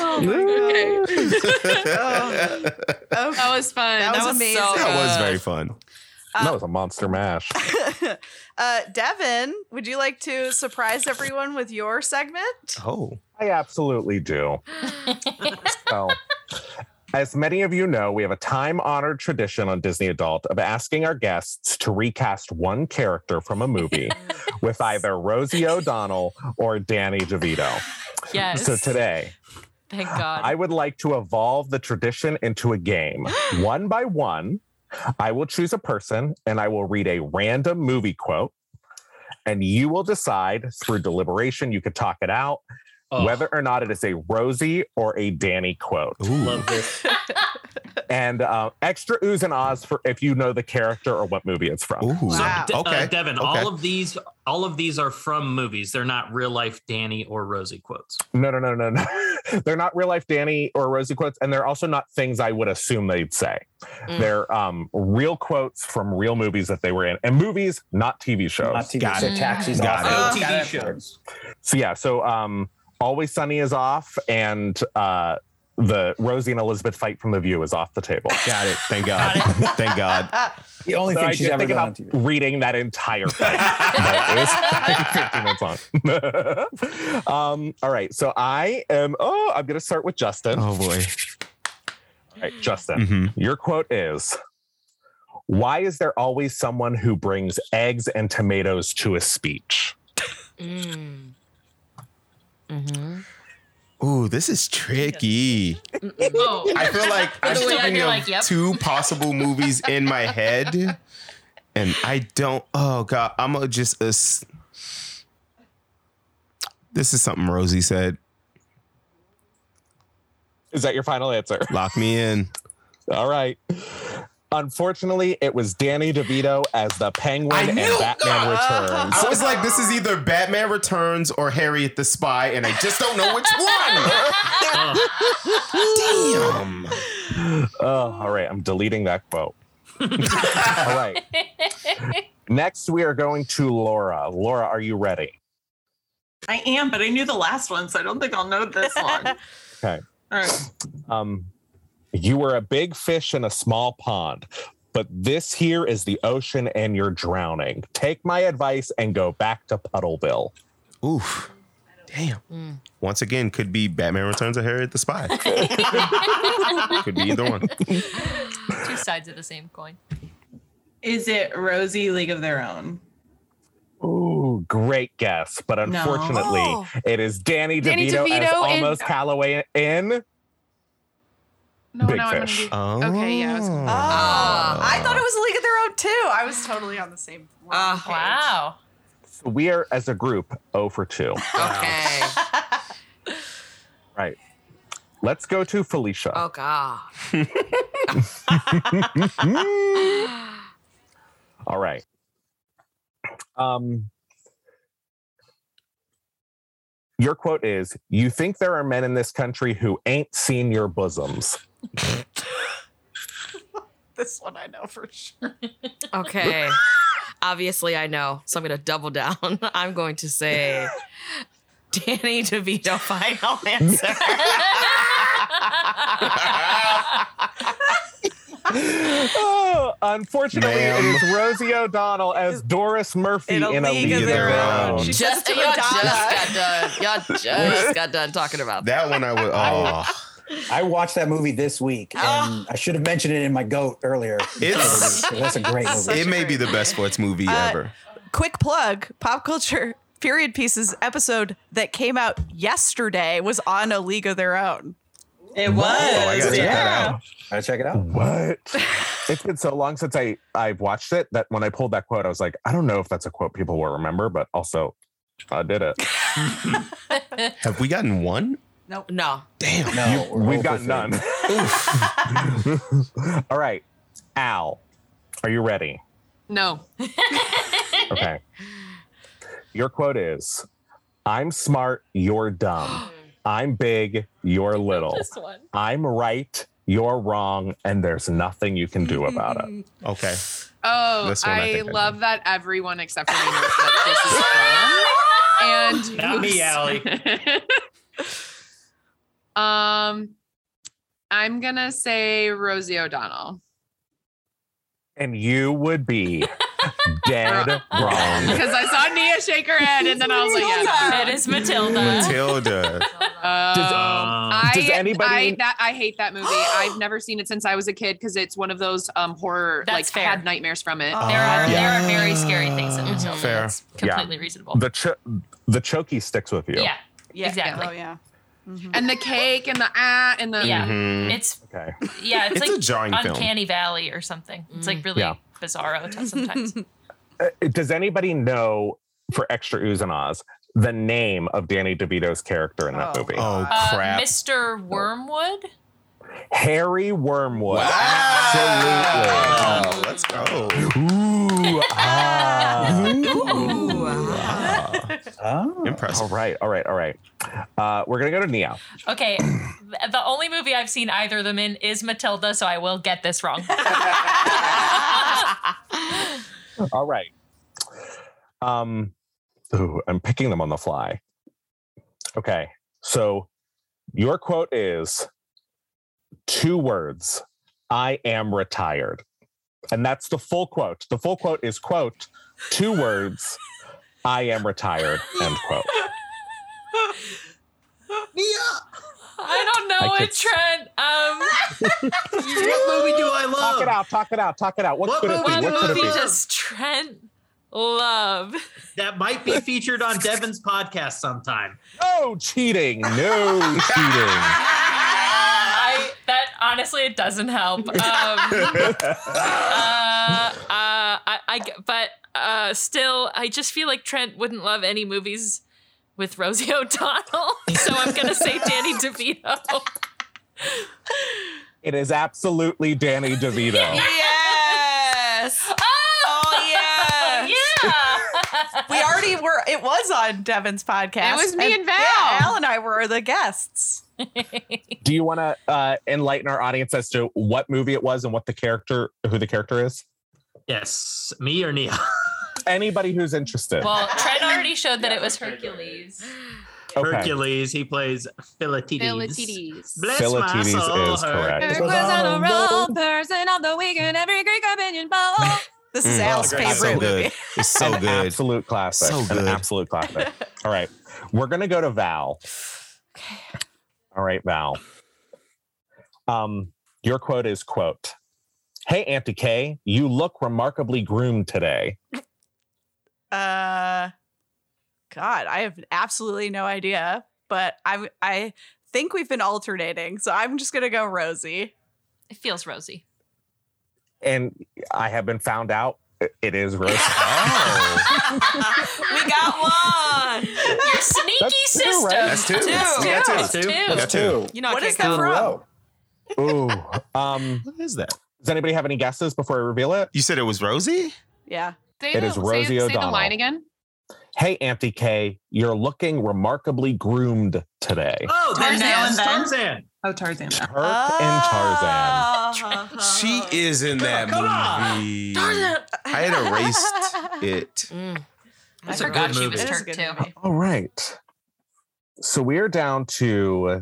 Oh my God. Okay. Oh, that was fun. That was amazing. So that was very fun. That was a monster mash. Devin, would you like to surprise everyone with your segment? Oh, I absolutely do. So, as many of you know, we have a time-honored tradition on Disney Adult of asking our guests to recast one character from a movie with either Rosie O'Donnell or Danny DeVito. Yes. So today... Thank God. I would like to evolve the tradition into a game. One by one, I will choose a person and I will read a random movie quote. And you will decide through deliberation, you could talk it out, whether or not it is a Rosie or a Danny quote. Ooh. Love this. And extra oohs and ahs for if you know the character or what movie it's from. Ooh. Wow. So, Devin, okay. All of these are from movies. They're not real life Danny or Rosie quotes. No. They're not real life Danny or Rosie quotes, and they're also not things I would assume they'd say. Mm. They're real quotes from real movies that they were in, and movies, not TV shows. Not TV shows. Taxis. Got it. TV shows. So yeah. So Always Sunny is off, and the Rosie and Elizabeth fight from The View is off the table. Got it. Thank God. Thank God. The only thing she's ever done on TV. Reading that entire thing. It was 15 minutes long. All right. So I'm going to start with Justin. Oh, boy. All right, Justin, your quote is, "Why is there always someone who brings eggs and tomatoes to a speech?" Mm-hmm. Ooh, this is tricky. Oh. I feel like I'm thinking of two possible movies in my head, and I don't. Oh God, I'm gonna just. This is something Rosie said. Is that your final answer? Lock me in. All right. Unfortunately, it was Danny DeVito as the Penguin in Batman Returns. I was like, this is either Batman Returns or Harriet the Spy, and I just don't know which one. Damn. All right, I'm deleting that quote. All right. Next, we are going to Laura. Laura, are you ready? I am, but I knew the last one, so I don't think I'll know this one. Okay. All right. You were a big fish in a small pond, but this here is the ocean and you're drowning. Take my advice and go back to Puddleville. Oof. Damn. Mm. Once again, could be Batman Returns or Harriet the Spy. Could be either one. Two sides of the same coin. Is it Rosie League of Their Own? Ooh, great guess. But unfortunately, it is Danny DeVito as Almost Calloway in... Big Fish. Okay, yeah. I thought it was League of Their Own, too. I was totally on the same page. Wow. So we are, as a group, 0 for 2. Okay. Right. Let's go to Felicia. Oh, God. All right. Your quote is, "You think there are men in this country who ain't seen your bosoms." This one I know for sure. Okay. Obviously I know, so I'm going to double down. I'm going to say Danny DeVito, final answer. Oh, unfortunately, it is Rosie O'Donnell as Doris Murphy in A League of Their Own. She just got done. Y'all just got done talking about that. That one I would. I watched that movie this week, and I should have mentioned it in my GOAT earlier. That's a great movie. It may be the best sports movie ever. Quick plug: Pop Culture Period Pieces episode that came out yesterday was on A League of Their Own. It was. Oh, I gotta check that out. Gotta check it out. What? It's been so long since I've watched it that when I pulled that quote, I was like, I don't know if that's a quote people will remember, but also I did it. Have we gotten one? No. Damn. No. We've gotten none. All right. Al, are you ready? No. Okay. Your quote is, "I'm smart, you're dumb. I'm big, you're little. I'm right, you're wrong, and there's nothing you can do about it." Okay. Oh, I love that everyone except for me knows that this is fun. And not me, Allie. I'm gonna say Rosie O'Donnell. And you would be dead wrong. Because I saw Nia shake her head, and then I was like, yeah, it is Matilda. I hate that movie. I've never seen it since I was a kid because it's one of those horror, had nightmares from it. There are very scary things in Matilda. Fair. It's completely reasonable. The chokey sticks with you. Yeah, exactly. Oh, yeah. Mm-hmm. And the cake and the and the... Yeah, mm-hmm. It's like a jarring Uncanny Valley or something. It's like really bizarro sometimes. Does anybody know, for extra oohs and ahs, the name of Danny DeVito's character in that movie? Oh, crap. Mr. Wormwood? Harry Wormwood. Wow. Absolutely. Oh, let's go. Ooh. Ooh. Oh. Impressive. All right. We're going to go to Nia. Okay. The only movie I've seen either of them in is Matilda, so I will get this wrong. All right. I'm picking them on the fly. Okay. So your quote is 2 words. I am retired. And that's the full quote. The full quote is, quote, 2 words. I am retired, end quote. Nia! I don't know Trent. What movie do I love? Talk it out. What movie does Trent love? That might be featured on Devin's podcast sometime. Oh, cheating. No cheating. That honestly, it doesn't help. Still, I just feel like Trent wouldn't love any movies with Rosie O'Donnell, so I'm going to say Danny DeVito. It is absolutely Danny DeVito. Yes! Yeah! We already were, it was on Devin's podcast. It was me and Val. Yeah, Al and I were the guests. Do you want to enlighten our audience as to what movie it was and what the character, who the character is? Yes, me or Nia? Anybody who's interested. Well, Trent already showed that it was Hercules. Okay. Hercules, he plays Philatides. Bless my soul, is correct. Hercules on a roll, person of the week in every Greek opinion bowl. This is Al's favorite movie. It's so good. Absolute classic. So good. An absolute classic. All right. We're going to go to Val. Okay. All right, Val. Your quote is, quote, "Hey, Auntie Kay, you look remarkably groomed today." God, I have absolutely no idea, but I think we've been alternating, so I'm just going to go Rosie. It feels Rosie. And I have been found out it is Rosie. Oh. We got one. Your sneaky that's system. Two, right? That's two. That's two. You know, what is that from? Ooh. What is that? Does anybody have any guesses before I reveal it? You said it was Rosie? Yeah. It is Rosie O'Donnell. Say the line again. "Hey, Auntie Kay, you're looking remarkably groomed today." Oh, Tarzan. Oh, Tarzan. Turk and Tarzan. She is in that movie. Tarzan. I had erased it. That's a good movie. She was Turk too. All right. So we are down to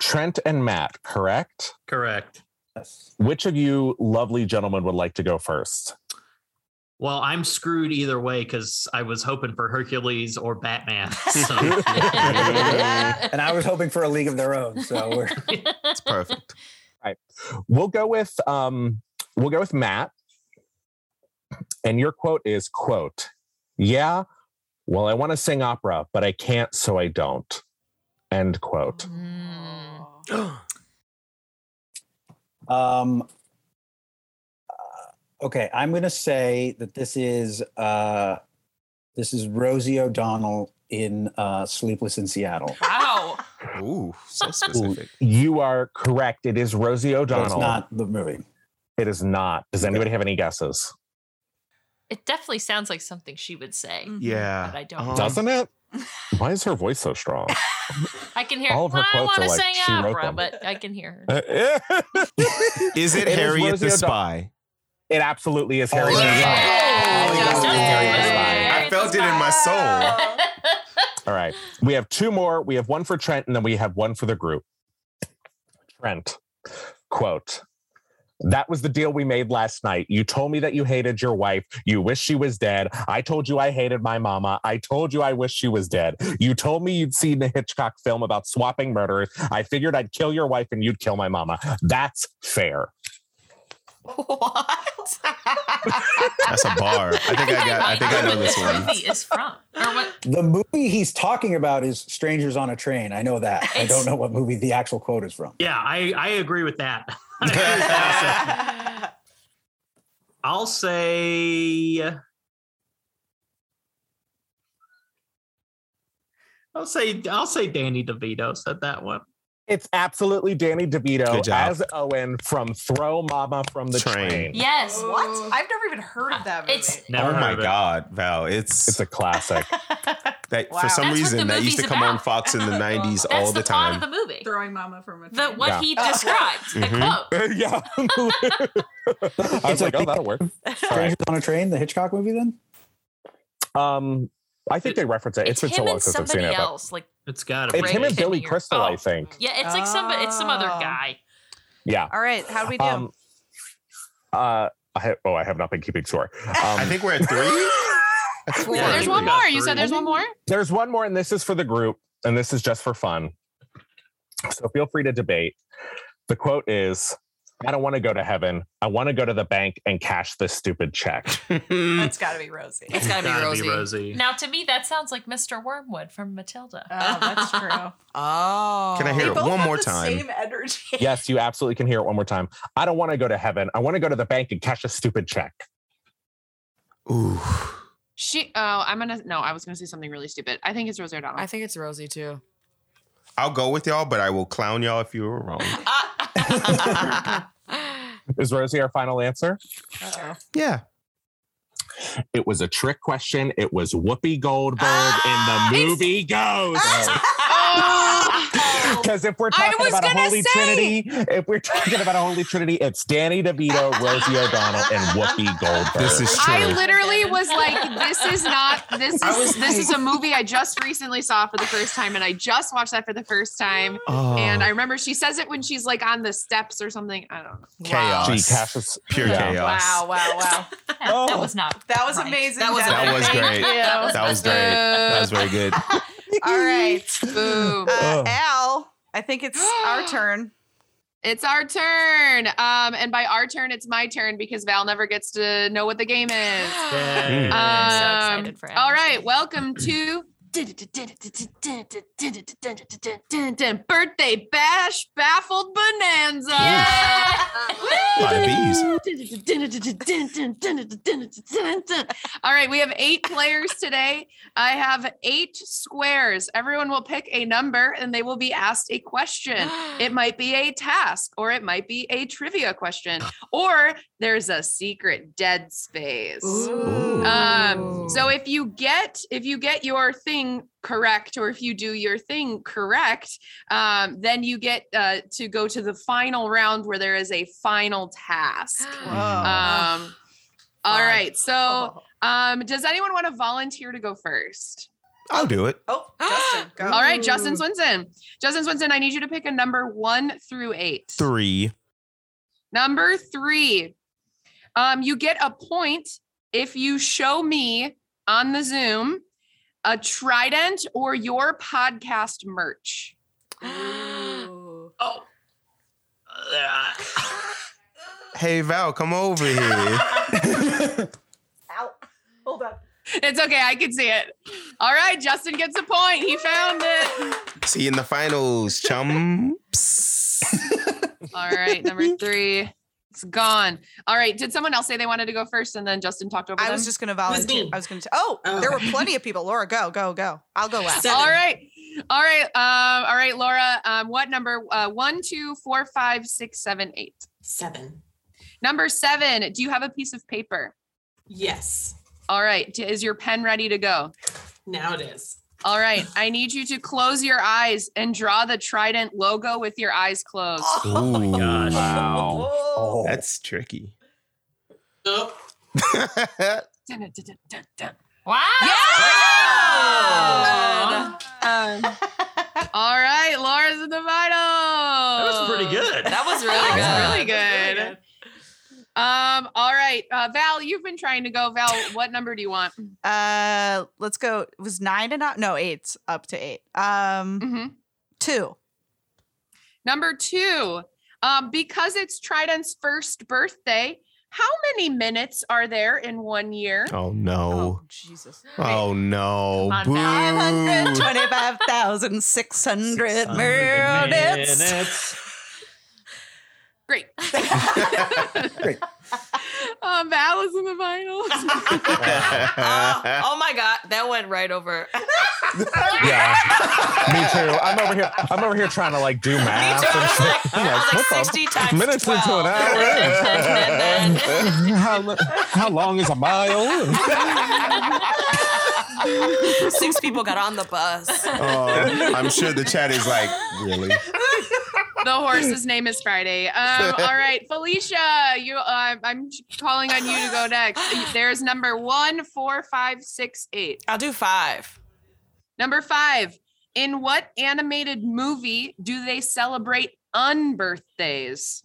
Trent and Matt, correct? Correct. Yes. Which of you lovely gentlemen would like to go first? Well, I'm screwed either way because I was hoping for Hercules or Batman. So. And I was hoping for A League of Their Own. So it's perfect. All right, we'll go with Matt. And your quote is, quote, "Yeah, well, I want to sing opera, but I can't, so I don't." End quote. Mm. Okay, I'm going to say that this is Rosie O'Donnell in Sleepless in Seattle. Wow. Ooh, so specific. You are correct. It is Rosie O'Donnell. It's not the movie. It is not. Does anybody have any guesses? It definitely sounds like something she would say. Yeah. But I don't. Doesn't it? Why is her voice so strong? I can hear all of her quotes. I want to sing opera, but I can hear her. Is it Harriet the Spy? It absolutely is Harry. I felt it in my soul. All right. We have two more. We have one for Trent, and then we have one for the group. Trent, quote, "That was the deal we made last night. You told me that you hated your wife. You wish she was dead. I told you I hated my mama. I told you I wish she was dead. You told me you'd seen the Hitchcock film about swapping murderers. I figured I'd kill your wife and you'd kill my mama. That's fair." What? That's a bar. I know this one. Movie is from, or what? The movie he's talking about is "Strangers on a Train." I know that. I don't know what movie the actual quote is from. Yeah, I agree with that. I'll say. I'll say Danny DeVito said that one. It's absolutely Danny DeVito as Owen from Throw Mama from the Train. Yes. Oh. What? I've never even heard of that movie. Oh my God, Val. It's a classic. For some reason, that used to come on Fox in the 90s all the time. That's the plot of the movie. Throwing Mama from a Train. He described the quote. Yeah. I was like, that'll work. Strangers on a Train, the Hitchcock movie then? I think they reference it. It's been so long since I've seen it. It's him and Billy Crystal, I think. Yeah, it's like some other guy. Yeah. All right, how do we do? I have not been keeping score. I think we're at three. There's one more. You said there's one more? There's one more, and this is for the group, and this is just for fun. So feel free to debate. The quote is, "I don't want to go to heaven. I want to go to the bank and cash this stupid check." That's got to be Rosie. It's got to be Rosie. Now, to me, that sounds like Mr. Wormwood from Matilda. Oh, that's true. Oh. Can I hear it one more time? Same energy. Yes, you absolutely can hear it one more time. "I don't want to go to heaven. I want to go to the bank and cash a stupid check." Ooh. I was going to say something really stupid. I think it's Rosie O'Donnell. I think it's Rosie, too. I'll go with y'all, but I will clown y'all if you were wrong. Is Rosie our final answer? Uh-oh. Yeah. It was a trick question. It was Whoopi Goldberg in the movie Ghost. Because if we're talking about a holy trinity, it's Danny DeVito, Rosie O'Donnell, and Whoopi Goldberg. This is true. I literally was like, this is a movie I just recently saw for the first time, and I just watched that for the first time. Oh. And I remember she says it when she's like on the steps or something. I don't know. Chaos. Wow. Gee, Cassius, pure chaos. Wow. Oh. That was amazing. That was great. That was great. That was very good. All right. Boom. Al, I think it's our turn. It's our turn. And by our turn, it's my turn because Val never gets to know what the game is. I'm so excited for it. All right. Welcome to Birthday Bash Baffled Bonanza. All right, we have 8 players today. I have 8 squares. Everyone will pick a number and they will be asked a question. It might be a task, or it might be a trivia question, or there's a secret dead space. So if you get your thing correct, or if you do your thing correct, then you get to go to the final round where there is a final task. All right. So does anyone want to volunteer to go first? I'll do it. Oh, Justin, go. All right, Justin Swinson. Justin Swinson, I need you to pick a number 1 through 8. 3. Number 3. You get a point if you show me on the Zoom a Trident or your podcast merch. Oh. Hey, Val, come over here. Ow. Hold up. It's okay. I can see it. All right. Justin gets a point. He found it. See you in the finals, chumps. All right. Number 3. It's gone. All right. Did someone else say they wanted to go first and then Justin talked over them? I was just going to volunteer. There were plenty of people. Laura, go. I'll go last. 7. All right. All right, Laura. What number? 1, 2, 4, 5, 6, 7, 8. 7. Number 7. Do you have a piece of paper? Yes. All right. Is your pen ready to go? Now it is. All right. I need you to close your eyes and draw the Trident logo with your eyes closed. Oh my gosh. Wow. Oh. That's tricky. Oh. Wow. Yeah! All right. Laura's in the final. That was pretty good. That was really good. All right. Val, you've been trying to go. Val, what number do you want? Let's go. It was 9 and up. No, 8. Up to 8. 2. Number 2. Because it's Trident's first birthday, how many minutes are there in 1 year? Oh no. Oh Jesus. Oh no. 525,600 minutes. Great. Alice in the finals. Oh my God, that went right over. Yeah, me too. I'm over here trying to like do math. Me too. I was like 60 times minutes 12. Into an hour. How long is a mile? 6 people got on the bus. Oh, I'm sure the chat is like, really? The horse's name is Friday. All right, Felicia, you. I'm calling on you to go next. There's number 1, 4, 5, 6, 8. I'll do 5. Number 5. In what animated movie do they celebrate unbirthdays?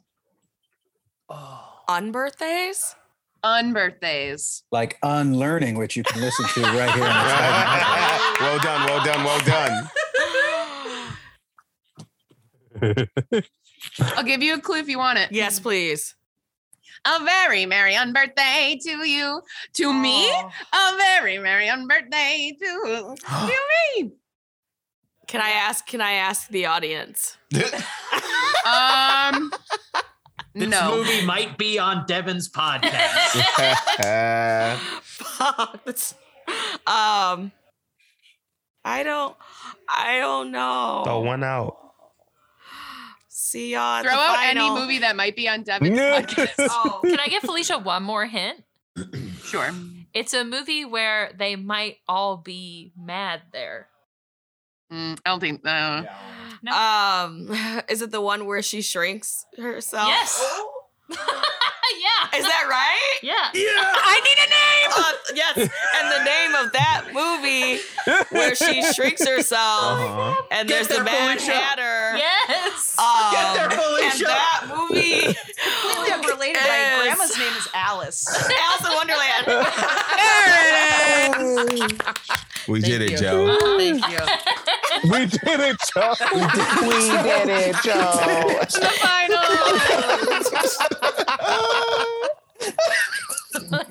Oh. Unbirthdays? Unbirthdays. Like Unlearning, which you can listen to right here. Well done. I'll give you a clue if you want it. Yes, please. A very merry unbirthday to you. To me? A very merry unbirthday to me. Can I ask the audience? This movie might be on Devin's podcast. I don't know. Throw one out. See y'all. Throw out any movie that might be on Devin's podcast. Oh, can I give Felicia one more hint? Sure. It's a movie where they might all be mad there. I don't think no. Is it the one where she shrinks herself? Yes. Yeah. Is that right? Yeah. I need a name. Yes. And the name of that movie where she shrinks herself and there's the Mad Hatter. Yes. Get there, Felicia. And that movie. They're related by grandma's name is Alice. Alice in Wonderland. There it is. We did it, Joe. Thank you. We did it, Joe. We did it, Joe. The finals.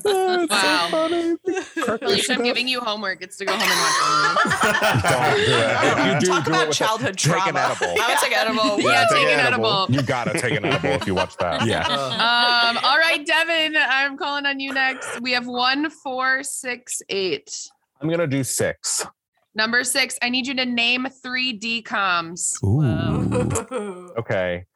Wow. So Felicia, I'm giving you homework. It's to go home and watch. Don't do it. You do. Talk about childhood trauma. Take an edible. I would take an edible. Yeah, take an edible. You gotta take an edible if you watch that. Yeah. All right, Devin. I'm calling on you next. We have 1, 4, 6, 8. I'm going to do 6. Number 6. I need you to name 3 DComs. Ooh. Okay.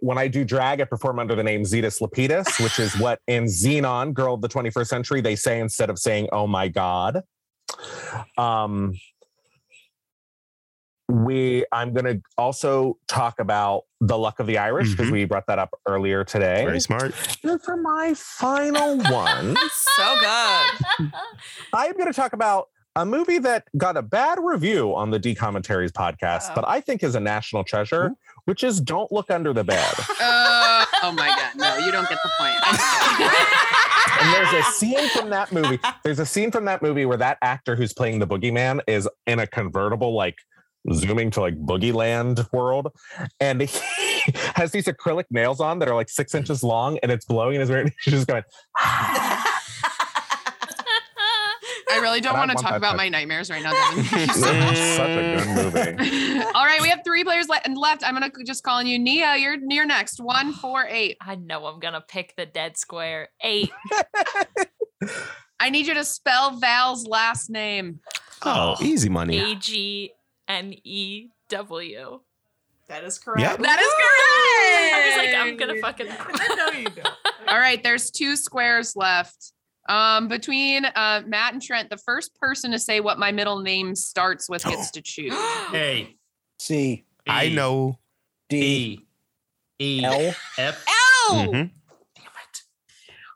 When I do drag, I perform under the name Zetas Lapidus, which is what in Xenon, Girl of the 21st Century, they say instead of saying, oh my God. I'm going to also talk about the luck of the Irish because we brought that up earlier today. Very smart. And for my final one. So good. I'm going to talk about a movie that got a bad review on the D Commentaries podcast, but I think is a national treasure, which is Don't Look Under the Bed. Oh my God. No, you don't get the point. And there's a scene from that movie where that actor who's playing the boogeyman is in a convertible, like, zooming to like Boogie Land world, and he has these acrylic nails on that are like 6 inches long, and it's blowing in his ear. She's just going. I really don't want to talk about my nightmares right now. Such a good movie. All right, we have 3 players left. I'm gonna just call on you, Nia. You're next. 1, 4, 8. I know I'm gonna pick the dead square. 8. I need you to spell Val's last name. Oh, easy money. AGNEW. That is correct. Yep. That is correct. I was like, I'm gonna fucking. I know you don't. All right, there's 2 squares left. Between Matt and Trent, the first person to say what my middle name starts with gets to choose. A. C. I know. D. E. L. F. L. Mm-hmm. Damn it.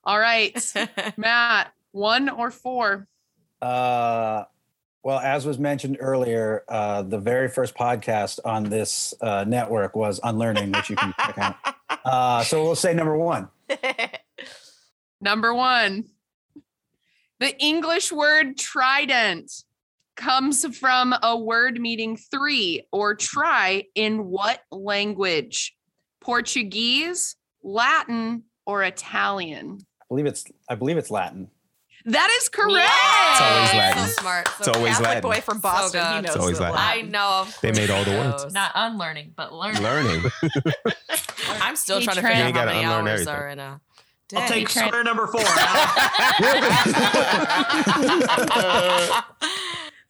All right, Matt. 1 or 4. Well, as was mentioned earlier, the very first podcast on this network was Unlearning, which you can check out. So we'll say number 1. Number 1. The English word trident comes from a word meaning three or try in what language? Portuguese, Latin, or Italian? I believe it's Latin. That is correct. Yeah. It's always Latin. So smart. So it's always Latin. Boy from Boston. So he knows it's always Latin. I know. They made all the words. Not unlearning, but learning. I'm still trying to figure out how many hours everything. Are in a day. I'll take square number 4.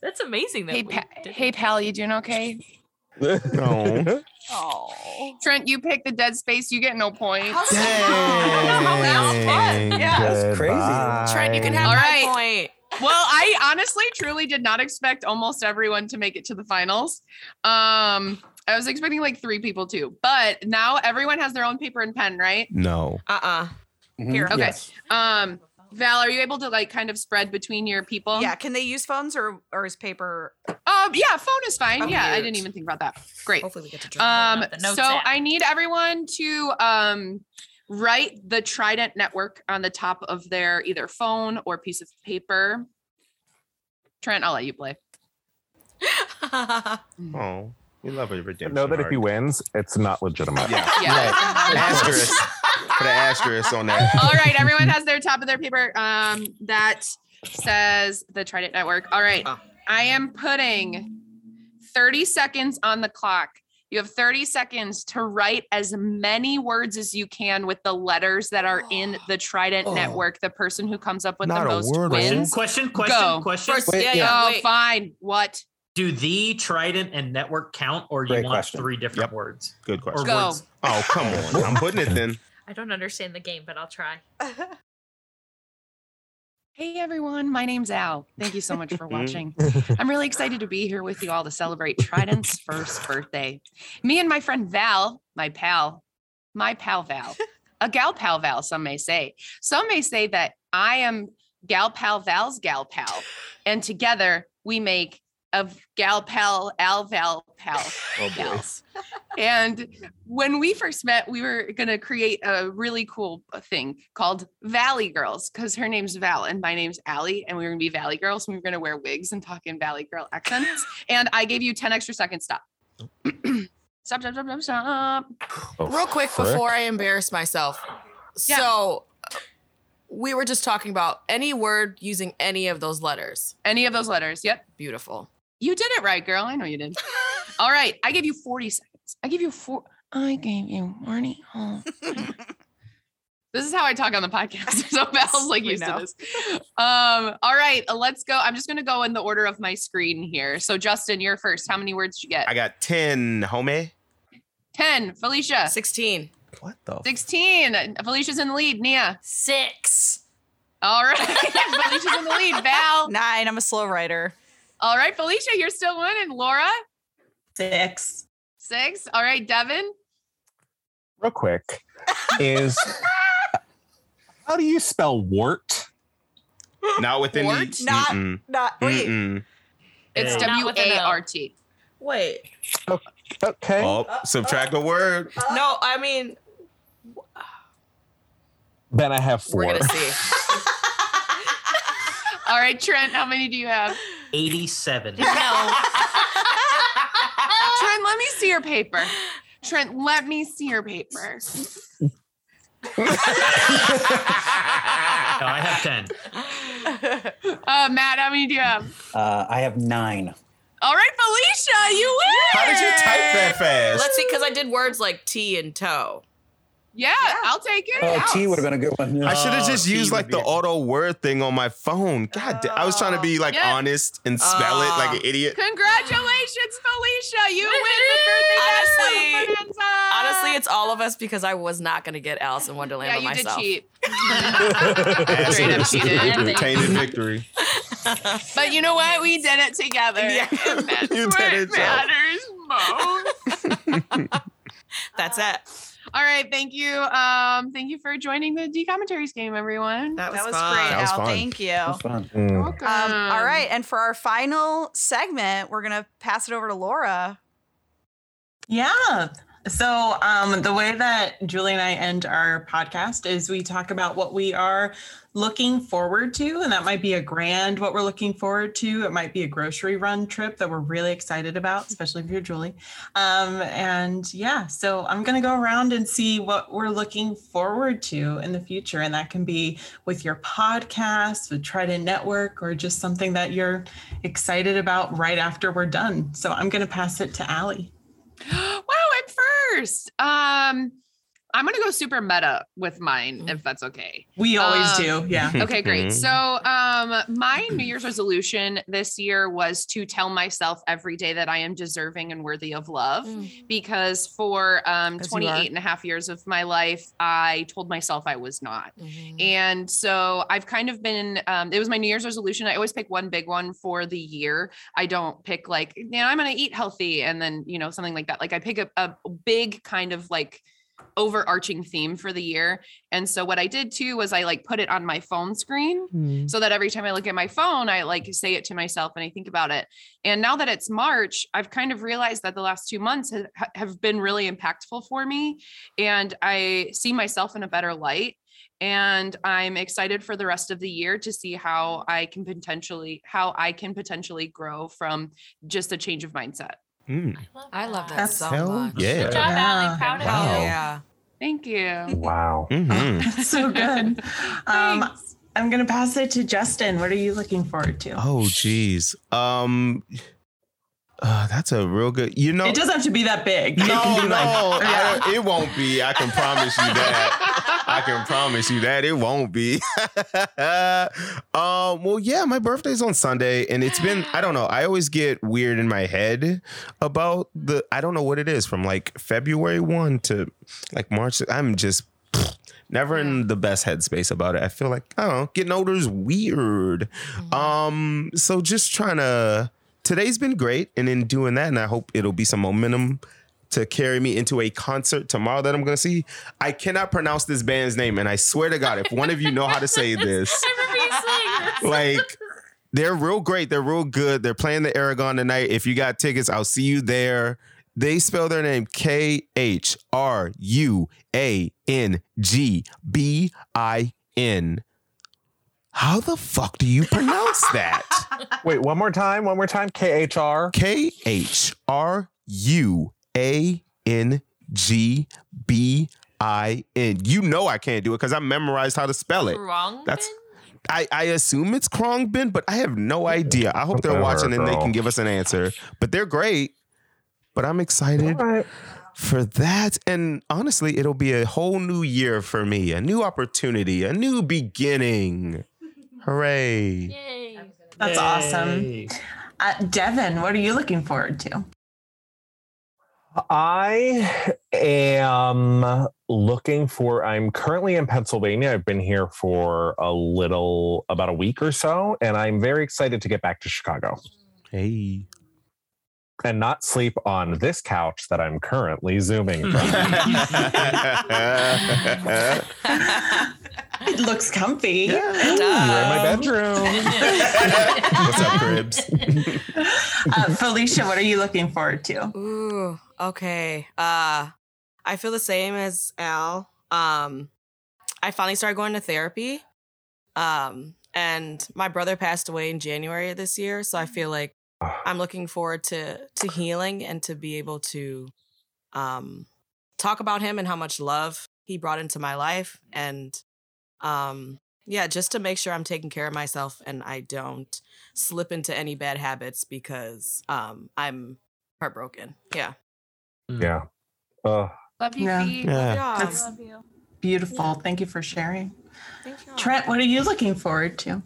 That's amazing. That hey, pal, you doing okay? No. Oh, Trent, you pick the dead space. You get no points. Dang. Yeah, that's crazy. Trent, you can have my point. Well, I honestly, truly did not expect almost everyone to make it to the finals. I was expecting like 3 people too, but now everyone has their own paper and pen, right? No. Here. Okay. Yes. Val, are you able to like kind of spread between your people? Yeah. Can they use phones or is paper? Yeah, phone is fine. Yeah, I didn't even think about that. Great. Hopefully we get to draw the notes so out. I need everyone to write the Trident Network on the top of their either phone or piece of paper. Trent, I'll let you play. Oh, we love your redemption. Know that if he wins, it's not legitimate. Yeah. Right. Asterisk. Put an asterisk on that. All right, everyone has their top of their paper that says the Trident Network. All right, I am putting 30 seconds on the clock. You have 30 seconds to write as many words as you can with the letters that are in the Trident Network. The person who comes up with the most wins. Question. First, fine. What? Do the Trident and network count, or do you want 3 different words? Good question. Or words? Oh, come on. I'm putting it then. I don't understand the game, but I'll try. Hey everyone, my name's Al. Thank you so much for watching. I'm really excited to be here with you all to celebrate Trident's first birthday. Me and my friend Val, my pal Val, a gal pal Val, some may say. Some may say that I am gal pal Val's gal pal, and together we make a gal pal Al Val pal. Oh, boys. And when we first met, we were going to create a really cool thing called Valley Girls, because her name's Val and my name's Allie, and we were going to be Valley Girls, and we were going to wear wigs and talk in Valley Girl accents. And I gave you 10 extra seconds. Stop. Stop. Oh, real quick, before I embarrass myself. Yeah. So we were just talking about any word using any of those letters. Any of those letters. Yep. Beautiful. You did it right, girl. I know you did. All right. I gave you 40 seconds. I gave you 40. Oh. This is how I talk on the podcast. So Val's like used to this. All right, let's go. I'm just going to go in the order of my screen here. So Justin, you're first. How many words did you get? I got 10, homie. 10, Felicia. 16. What the? 16. Felicia's in the lead. Nia. 6. All right. Felicia's in the lead. Val. 9. I'm a slow writer. All right, Felicia, you're still winning. Laura. 6. 6. All right, Devin. Real quick, how do you spell wart? Not with any. Wart? Not. Wait. Mm-mm. It's W-A-R-T. Wait. Okay. Oh, subtract a word. No, I mean. Then I have 4. We're gonna see. All right, Trent, how many do you have? 87. No. Trent, let me see your paper. No, I have 10. Matt, how many do you have? I have 9. All right, Felicia, you win. How did you type that fast? Let's see, because I did words like tea and toe. Yeah, I'll take it. Oh, tea would have been a good one. I should have just used like the auto word thing on my phone. God, I was trying to be like honest and spell it like an idiot. Congratulations, Felicia. You win the birthday. Honestly, it's all of us because I was not going to get Alice in Wonderland by myself. Yeah, you did cheat. Tainted victory. But you know what? We did it together. Yeah. And that's matters most. That's it. All right, thank you. Thank you for joining the D Commentaries game, everyone. That was great, Al. Thank you. That was fun. You're welcome. All right, and for our final segment, we're gonna pass it over to Laura. Yeah. So the way that Julie and I end our podcast is we talk about what we are looking forward to, and that might be a grand what we're looking forward to. It might be a grocery run trip that we're really excited about, especially if you're Julie. And yeah, so I'm going to go around and see what we're looking forward to in the future. And that can be with your podcast, with Trident Network, or just something that you're excited about right after we're done. So I'm going to pass it to Allie. Wow, I'm first. I'm going to go super meta with mine, if that's okay. We always do. Yeah. Okay, great. So my New Year's resolution this year was to tell myself every day that I am deserving and worthy of love, because for 28 and a half years of my life, I told myself I was not. Mm-hmm. And so I've kind of been, it was my New Year's resolution. I always pick one big one for the year. I don't pick like, I'm going to eat healthy. And then, something like that. Like I pick a big kind of like overarching theme for the year. And so what I did too was I like put it on my phone screen so that every time I look at my phone, I like say it to myself and I think about it. And now that it's March, I've kind of realized that the last 2 months have been really impactful for me. And I see myself in a better light. And I'm excited for the rest of the year to see how I can potentially grow from just a change of mindset. I love that so much. Yeah. Good job, Allie. Proud of you. Yeah. Thank you. Wow. That's so good. I'm going to pass it to Justin. What are you looking forward to? Oh, geez. That's a real good, It doesn't have to be that big. No, it won't be. I can promise you that. It won't be. Well, yeah, my birthday's on Sunday and it's been, I don't know. I always get weird in my head about I don't know what it is from like February 1 to like March. I'm just Never in the best headspace about it. I feel like, I don't know, getting older is weird. Mm-hmm. So just trying to, today's been great. And in doing that, and I hope it'll be some momentum to carry me into a concert tomorrow that I'm going to see. I cannot pronounce this band's name. And I swear to God, if one of you know how to say this, I remember you saying this. Like, they're real great. They're real good. They're playing the Aragon tonight. If you got tickets, I'll see you there. They spell their name Khruangbin. How the fuck do you pronounce that? Wait, one more time. One more time. K-H-R. Khruangbin. You know I can't do it because I memorized how to spell it. Wrong. That's... I assume it's Khruangbin, but I have no idea. I hope they're watching and they can give us an answer. But they're great. But I'm excited for that. And honestly, it'll be a whole new year for me. A new opportunity. A new beginning. Hooray. Yay. That's awesome. Devin, what are you looking forward to? I am looking for, I'm currently in Pennsylvania. I've been here for about a week or so, and I'm very excited to get back to Chicago. Hey. And not sleep on this couch that I'm currently Zooming from. It looks comfy. Yeah. We're in my bedroom. What's up, Cribs? Felicia, what are you looking forward to? Ooh, okay. I feel the same as Al. I finally started going to therapy. And my brother passed away in January of this year, so I feel like I'm looking forward to healing and to be able to talk about him and how much love he brought into my life. And just to make sure I'm taking care of myself and I don't slip into any bad habits because I'm heartbroken. Yeah. Yeah. Love you, Pete. Yeah. That's love you. Beautiful. Yeah. Thank you for sharing. Thank you. Trent, what are you looking forward to?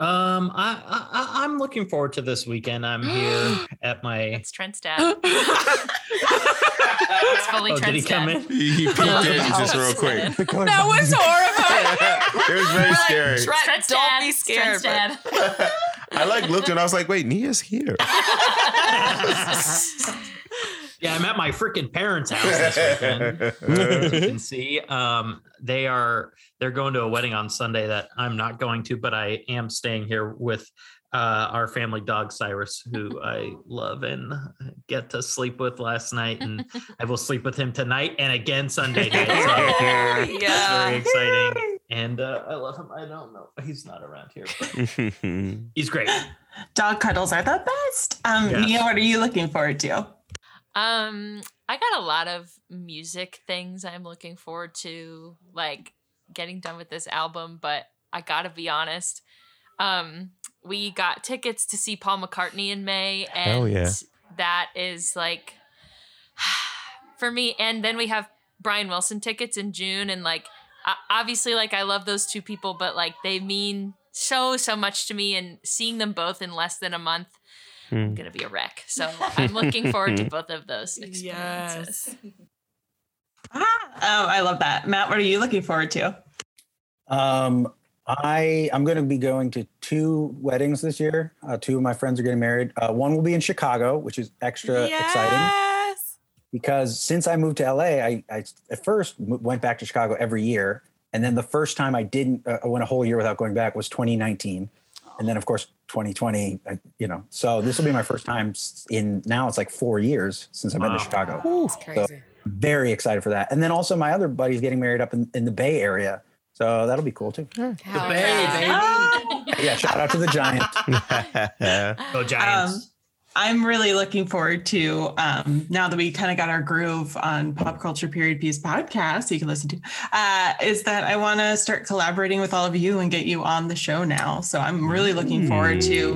I'm looking forward to this weekend. I'm here at my. It's Trent's dad. It's fully Trent's dad. Did he come in? He peeked in just real quick. That was horrible. It was very scary. Trent's don't dad. Be scared. Trent's dad. I looked and I was like, wait, Nia's here. Yeah, I'm at my freaking parents' house this weekend. As you can see, they're going to a wedding on Sunday that I'm not going to, but I am staying here with our family dog Cyrus, who I love and get to sleep with last night, and I will sleep with him tonight and again Sunday night. So yeah, it's very exciting, and I love him. I don't know, he's not around here, but he's great. Dog cuddles are the best. Nia, what are you looking forward to? I got a lot of music things I'm looking forward to, like getting done with this album, but I gotta be honest. We got tickets to see Paul McCartney in May, and that is like for me. And then we have Brian Wilson tickets in June, and obviously I love those two people, but they mean so much to me, and seeing them both in less than a month, I'm going to be a wreck. So I'm looking forward to both of those experiences. Yes. I love that. Matt, what are you looking forward to? I'm going to be going to two weddings this year. Two of my friends are getting married. One will be in Chicago, which is extra exciting. Because since I moved to LA, I at first went back to Chicago every year. And then the first time I didn't, I went a whole year without going back, was 2019. And then, of course, 2020, so this will be my first time in, now it's 4 years since I've been to Chicago. That's crazy. So very excited for that. And then also my other buddy's getting married up in the Bay Area. So that'll be cool, too. The Bay, baby. Yeah, shout out to the Giants. Go Giants. I'm really looking forward to, now that we kind of got our groove on Pop Culture Period Piece Podcast, you can listen to, is that I want to start collaborating with all of you and get you on the show now. So I'm really looking forward to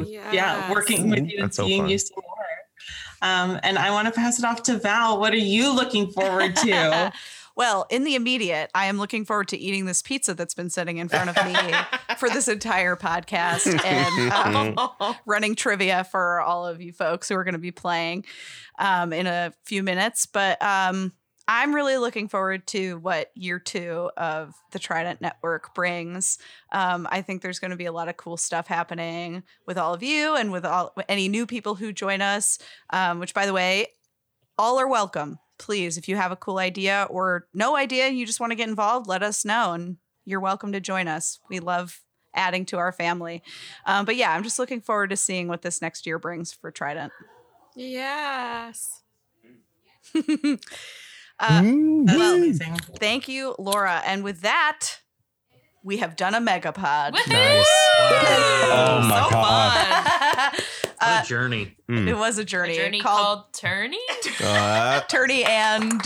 working with you and that's seeing you some more. And I want to pass it off to Val. What are you looking forward to? Well, in the immediate, I am looking forward to eating this pizza that's been sitting in front of me for this entire podcast, and running trivia for all of you folks who are going to be playing in a few minutes. But I'm really looking forward to what year two of the Trident Network brings. I think there's going to be a lot of cool stuff happening with all of you and with all any new people who join us, which, by the way, all are welcome. Please, if you have a cool idea or no idea, you just want to get involved, let us know. And you're welcome to join us. We love adding to our family. But yeah, I'm just looking forward to seeing what this next year brings for Trident. Yes. Well, amazing. Thank you, Laura. And with that, we have done a Megapod. Nice. Wow. Oh my God. Fun. What a journey. It was a journey. A journey called Tourney? Tourney and.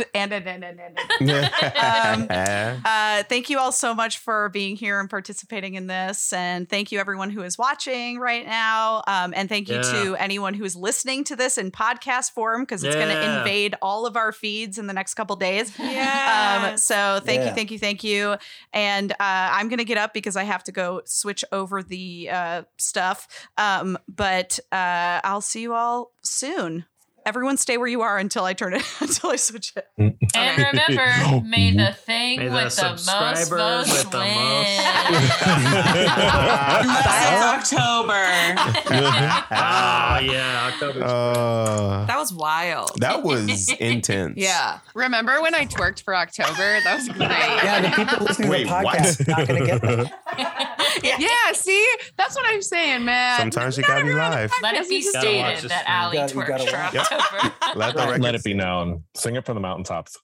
Thank you all so much for being here and participating in this. And thank you everyone who is watching right now. And thank you to anyone who is listening to this in podcast form, because it's going to invade all of our feeds in the next couple days. Yeah. So thank you. And I'm going to get up because I have to go switch over the stuff. But I'll see you all soon. Everyone stay where you are until I switch it. And remember, may the thing with the most win. That's October. October. That was wild. That was intense. Yeah. Remember when I twerked for October? That was great. Yeah, the people listening to the podcast are not going to get that. Yeah, see? That's what I'm saying, man. Sometimes you got to be live. Let it be stated that Allie twerked for October. Let it be known. Sing it from the mountaintops.